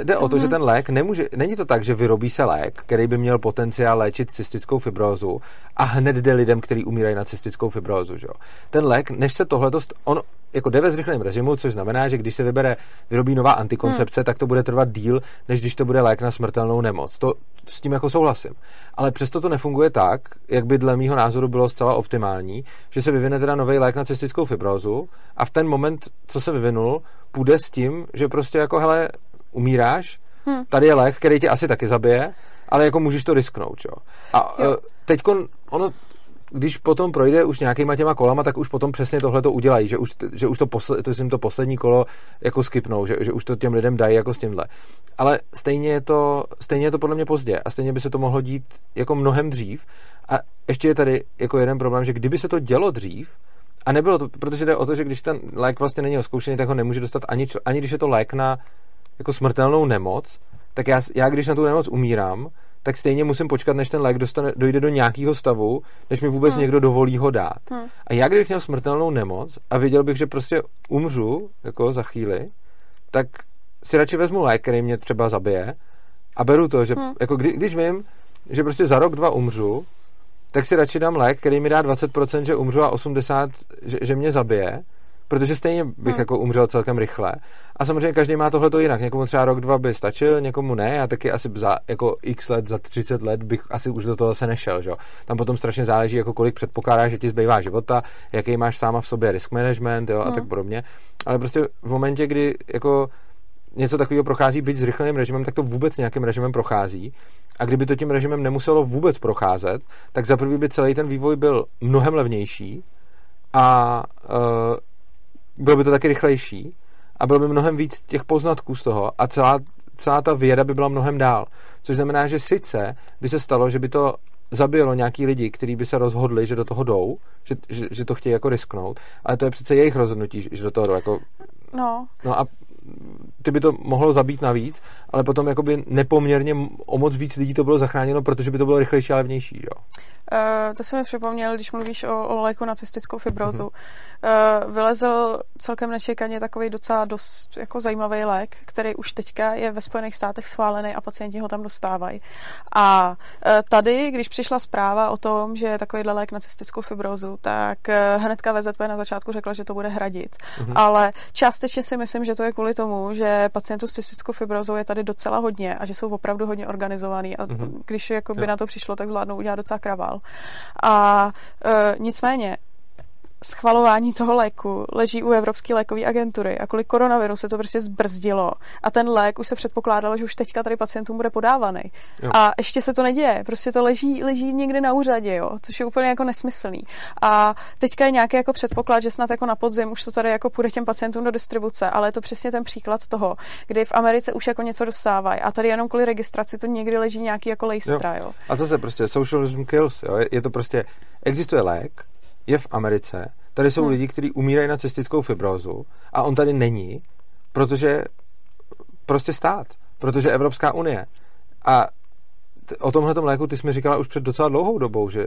jde o to, že ten lék nemůže, není to tak, že vyrobí se lék, který by měl potenciál léčit cystickou fibrózu a hned jde lidem, kteří umírají na cystickou fibrózu, že jo. Ten lék, než se tohleto, on jako jde ve zrychleném režimu, což znamená, že když se vyrobí nová antikoncepce, tak to bude trvat díl, než když to bude lék na smrtelnou nemoc. To s tím jako souhlasím. Ale přesto to nefunguje tak, jak by dle mýho názoru bylo zcela optimální, že se vyvine teda nový lék na cystickou fibrózu a v ten moment, co se vyvinul, půjde s tím, že prostě jako hele, umíráš, tady je lék, který tě asi taky zabije, ale jako můžeš to risknout, jo. A teďkon ono, když potom projde už nějakýma těma kolama, tak už potom přesně tohle to udělají, že už to poslední kolo jako skipnou, že už to těm lidem dají jako s tímhle. Ale stejně je to podle mě pozdě a stejně by se to mohlo dít jako mnohem dřív. A ještě je tady jako jeden problém, že kdyby se to dělo dřív, a nebylo to, protože jde o to, že když ten lék vlastně není oskoušený, tak ho nemůže dostat ani když je to lék na jako smrtelnou nemoc, tak já když na tu nemoc umírám, tak stejně musím počkat, než ten lék dojde do nějakého stavu, než mi vůbec někdo dovolí ho dát. A já kdybych měl smrtelnou nemoc a věděl bych, že prostě umřu jako za chvíli, tak si radši vezmu lék, který mě třeba zabije a beru to, že jako když vím, že prostě za rok, 2 umřu, tak si radši dám lék, který mi dá 20%, že umřu a 80%, že mě zabije, protože stejně bych jako umřel celkem rychle. A samozřejmě každý má tohleto jinak. Někomu třeba rok, 2 by stačil, někomu ne, a taky asi za jako x let, za 30 let bych asi už do toho se nešel, že? Tam potom strašně záleží, jako kolik předpokládáš, že ti zbývá života, jaký máš sama v sobě risk management, jo, a tak podobně. Ale prostě v momentě, kdy jako něco takového prochází být zrychleným režimem, tak to vůbec nějakým režimem prochází. A kdyby to tím režimem nemuselo vůbec procházet, tak za prvý by celý ten vývoj byl mnohem levnější a bylo by to taky rychlejší a bylo by mnohem víc těch poznatků z toho a celá ta věda by byla mnohem dál. Což znamená, že sice by se stalo, že by to zabilo nějaký lidi, kteří by se rozhodli, že do toho jdou, že to chtějí jako risknout, ale to je přece jejich rozhodnutí, že do toho jdou. Jako, no a ty by to mohlo zabít navíc, ale potom jakoby nepoměrně o moc víc lidí to bylo zachráněno, protože by to bylo rychlejší a levnější, jo? To se mi připomněl, když mluvíš o léku na cystickou fibrozu. Vylezl celkem nečekaně takový docela dost jako zajímavý lék, který už teďka je ve Spojených státech schválený a pacienti ho tam dostávají. A tady, když přišla zpráva o tom, že je takovýhle lék na cystickou fibrozu, tak hnedka VZP na začátku řekla, že to bude hradit. Ale částečně si myslím, že to je kvůli tomu, že pacientů s cystickou fibrozou je tady docela hodně a že jsou opravdu hodně organizovaný. A když jakoby na to přišlo, tak zvládnou udělat docela kravál. A nicméně schvalování toho léku leží u Evropské lékové agentury a kvůli koronaviru se to prostě zbrzdilo a ten lék už se předpokládalo, že už teďka tady pacientům bude podávaný. Jo. A ještě se to neděje, prostě to leží někde na úřadě, jo, což je úplně jako nesmyslný. A teďka je nějaký jako předpoklad, že snad jako na podzim už to tady jako půjde těm pacientům do distribuce, ale je to přesně ten příklad toho, kdy v Americe už jako něco dosávají a tady jenom kvůli registraci to někdy leží nějaký jako lejstra, jo. A to se prostě socialism kills, jo. Je to prostě, existuje lék, je v Americe, tady jsou lidi, kteří umírají na cystickou fibrózu a on tady není, protože prostě stát, protože Evropská unie. A o tomhletom léku ty jsi mi říkala už před docela dlouhou dobou, že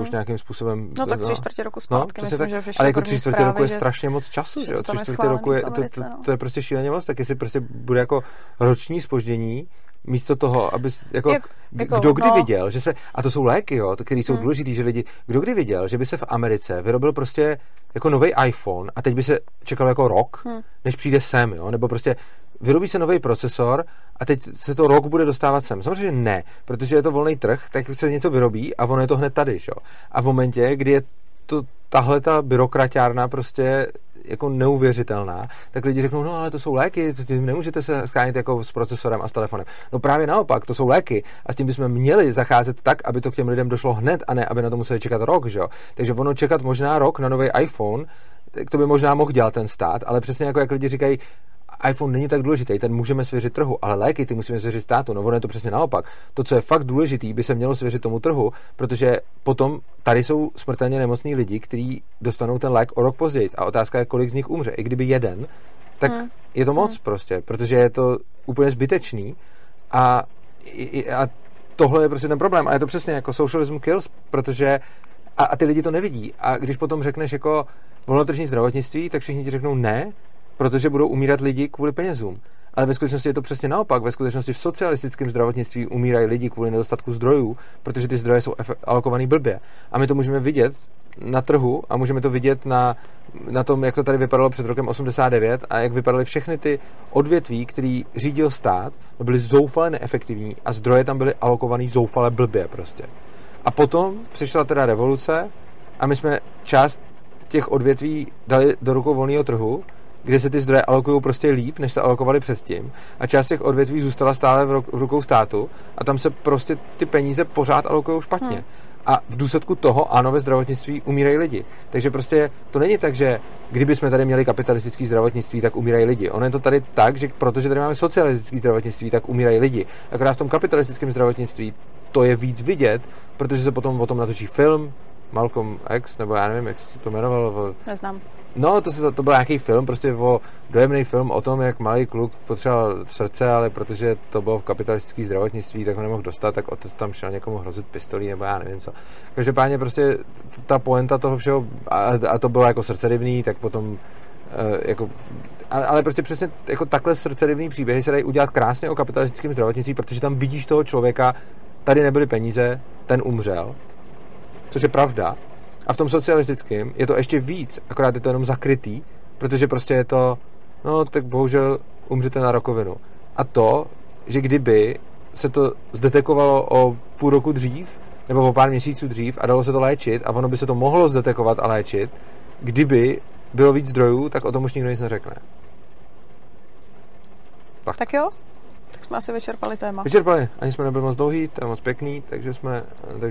už nějakým způsobem... No tak 3/4 roku zpátky, no, myslím, tak, že přišlo. Ale jako 3/4 roku je strašně moc času, že jo? 3/4 roku je... To je prostě šíleně moc, tak jestli prostě bude jako roční zpoždění místo toho, aby jako kdo kdy viděl, že se, a to jsou léky, jo, které jsou důležitý, že lidi, kdo kdy viděl, že by se v Americe vyrobil prostě jako novej iPhone a teď by se čekal jako rok, než přijde sem, jo, nebo prostě vyrobí se nový procesor a teď se to rok bude dostávat sem. Samozřejmě ne, protože je to volný trh, tak se něco vyrobí a ono je to hned tady, jo. A v momentě, kdy je to tahleta byrokraťárna prostě jako neuvěřitelná, tak lidi řeknou, no ale to jsou léky, nemůžete se schránit jako s procesorem a s telefonem. No právě naopak, to jsou léky a s tím bychom měli zacházet tak, aby to k těm lidem došlo hned a ne, aby na to museli čekat rok, že jo. Takže ono čekat možná rok na nový iPhone, tak to by možná mohl dělat ten stát, ale přesně jako jak lidi říkají, iPhone není tak důležitý, ten můžeme svěřit trhu, ale léky ty musíme svěřit státu. No ono je to přesně naopak. To, co je fakt důležitý, by se mělo svěřit tomu trhu, protože potom tady jsou smrtelně nemocní lidi, kteří dostanou ten lék o rok později. A otázka je, kolik z nich umře. I kdyby jeden, tak je to moc prostě, protože je to úplně zbytečný a tohle je prostě ten problém. A je to přesně jako socialism kills, protože a ty lidi to nevidí. A když potom řekneš jako volnotržní zdravotnictví, tak všichni ti řeknou ne, protože budou umírat lidi kvůli penězům. Ale ve skutečnosti je to přesně naopak. Ve skutečnosti v socialistickém zdravotnictví umírají lidi kvůli nedostatku zdrojů, protože ty zdroje jsou alokovaný blbě. A my to můžeme vidět na trhu a můžeme to vidět na tom, jak to tady vypadalo před rokem 89 a jak vypadaly všechny ty odvětví, který řídil stát, byly zoufale neefektivní a zdroje tam byly alokovaný zoufale blbě prostě. A potom přišla teda revoluce a my jsme část těch odvětví dali do rukou volného trhu, kde se ty zdroje alokují prostě líp, než se alokovaly předtím. A část těch odvětví zůstala stále v rukou státu a tam se prostě ty peníze pořád alokují špatně. A v důsledku toho, ano, ve zdravotnictví umírají lidi. Takže prostě to není tak, že kdyby jsme tady měli kapitalistické zdravotnictví, tak umírají lidi. Ono je to tady tak, že protože tady máme socialistické zdravotnictví, tak umírají lidi. Akorát v tom kapitalistickém zdravotnictví to je víc vidět, protože se potom o tom natočí film, Malcolm X, nebo já nevím, jak se to jmenovalo. Neznám. No, to byl nějaký film, prostě dojemný film o tom, jak malý kluk potřeboval srdce, ale protože to bylo v kapitalistickém zdravotnictví, tak ho nemohl dostat, tak otec tam šel někomu hrozit pistolí, nebo já nevím co. Každopádně prostě ta poenta toho všeho, a to bylo jako srdcerivný, tak potom jako... Ale prostě přesně jako takhle srdcerivný příběhy se dají udělat krásně o kapitalistickém zdravotnictví, protože tam vidíš toho člověka, tady nebyly peníze, ten umřel, což je pravda. A v tom socialistickém je to ještě víc, akorát je to jenom zakrytý, protože prostě je to, no tak bohužel umřete na rakovinu. A to, že kdyby se to zdetekovalo o půl roku dřív, nebo o pár měsíců dřív a dalo se to léčit a ono by se to mohlo zdetekovat a léčit, kdyby bylo víc zdrojů, tak o tom už nikdo nic neřekne. Tak jo, tak jsme asi vyčerpali téma. Vyčerpali, ani jsme nebyli moc dlouhý, to je moc pěkný, takže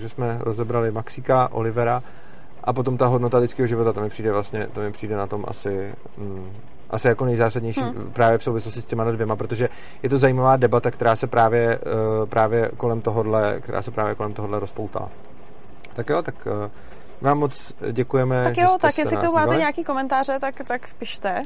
jsme rozebrali Maxíka, Olivera. A potom ta hodnota lidského života, to mi přijde na tom asi jako nejzásadnější právě v souvislosti s těma dvěma, protože je to zajímavá debata, která se právě kolem tohohle rozpoutá. Tak jo, tak vám moc děkujeme. Tak jo, tak jestli k tomu máte nějaký komentáře, tak pište.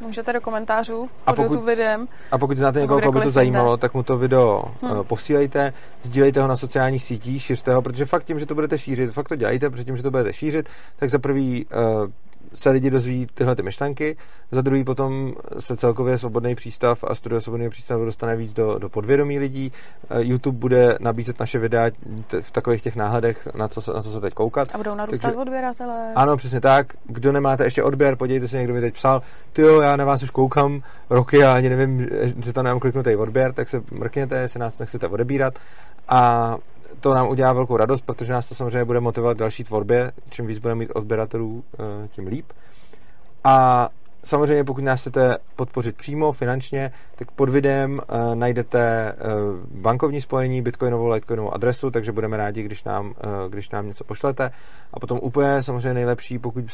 můžete do komentářů pod YouTube videem. A pokud znáte někoho, koho by to zajímalo, tak mu to video posílejte, sdílejte ho na sociálních sítích, šiřte ho, protože fakt tím, že to budete šířit, fakt to dělejte, protože tím, že to budete šířit, tak za prvý se lidi dozví tyhle ty myšlenky, za druhý potom se celkově Svobodný přístav a studio Svobodného přístavu dostane víc do podvědomí lidí. YouTube bude nabízet naše videa v takových těch náhledech, na co se teď koukat. A budou narůstat odběratelé. Ano, přesně tak. Kdo nemáte ještě odběr, podívejte se, někdo mi teď psal, tyjo, já na vás už koukám roky a ani nevím, že tam nemám kliknutý odběr, tak se mrkněte, jestli nás nechcete odebírat. A to nám udělá velkou radost, protože nás to samozřejmě bude motivovat k další tvorbě, čím víc budeme mít odběratelů, tím líp. A samozřejmě pokud nás chcete podpořit přímo, finančně, tak pod videem najdete bankovní spojení, bitcoinovou, litecoinovou adresu, takže budeme rádi, když nám něco pošlete. A potom úplně samozřejmě nejlepší, pokud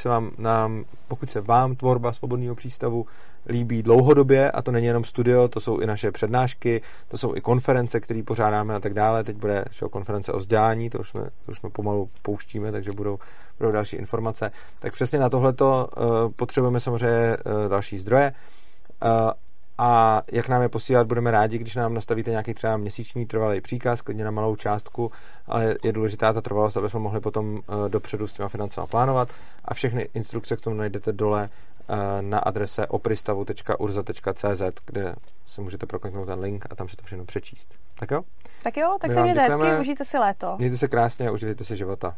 se vám tvorba Svobodného přístavu líbí dlouhodobě, a to není jenom studio, to jsou i naše přednášky, to jsou i konference, které pořádáme a tak dále. Teď bude konference o vzdělání, to už jsme pomalu pouštíme, takže budou další informace. Tak přesně na tohleto potřebujeme samozřejmě další zdroje. A jak nám je posílat, budeme rádi, když nám nastavíte nějaký třeba měsíční trvalý příkaz, klidně na malou částku, ale je důležitá ta trvalost, aby jsme mohli potom dopředu s těma financema plánovat. A všechny instrukce k tomu najdete dole na adrese opristavu.urza.cz, kde si můžete prokliknout ten link a tam se to všechno přečíst. Tak jo? Tak se mějte hezky, užijte si léto. Mějte se krásně a užijte si života.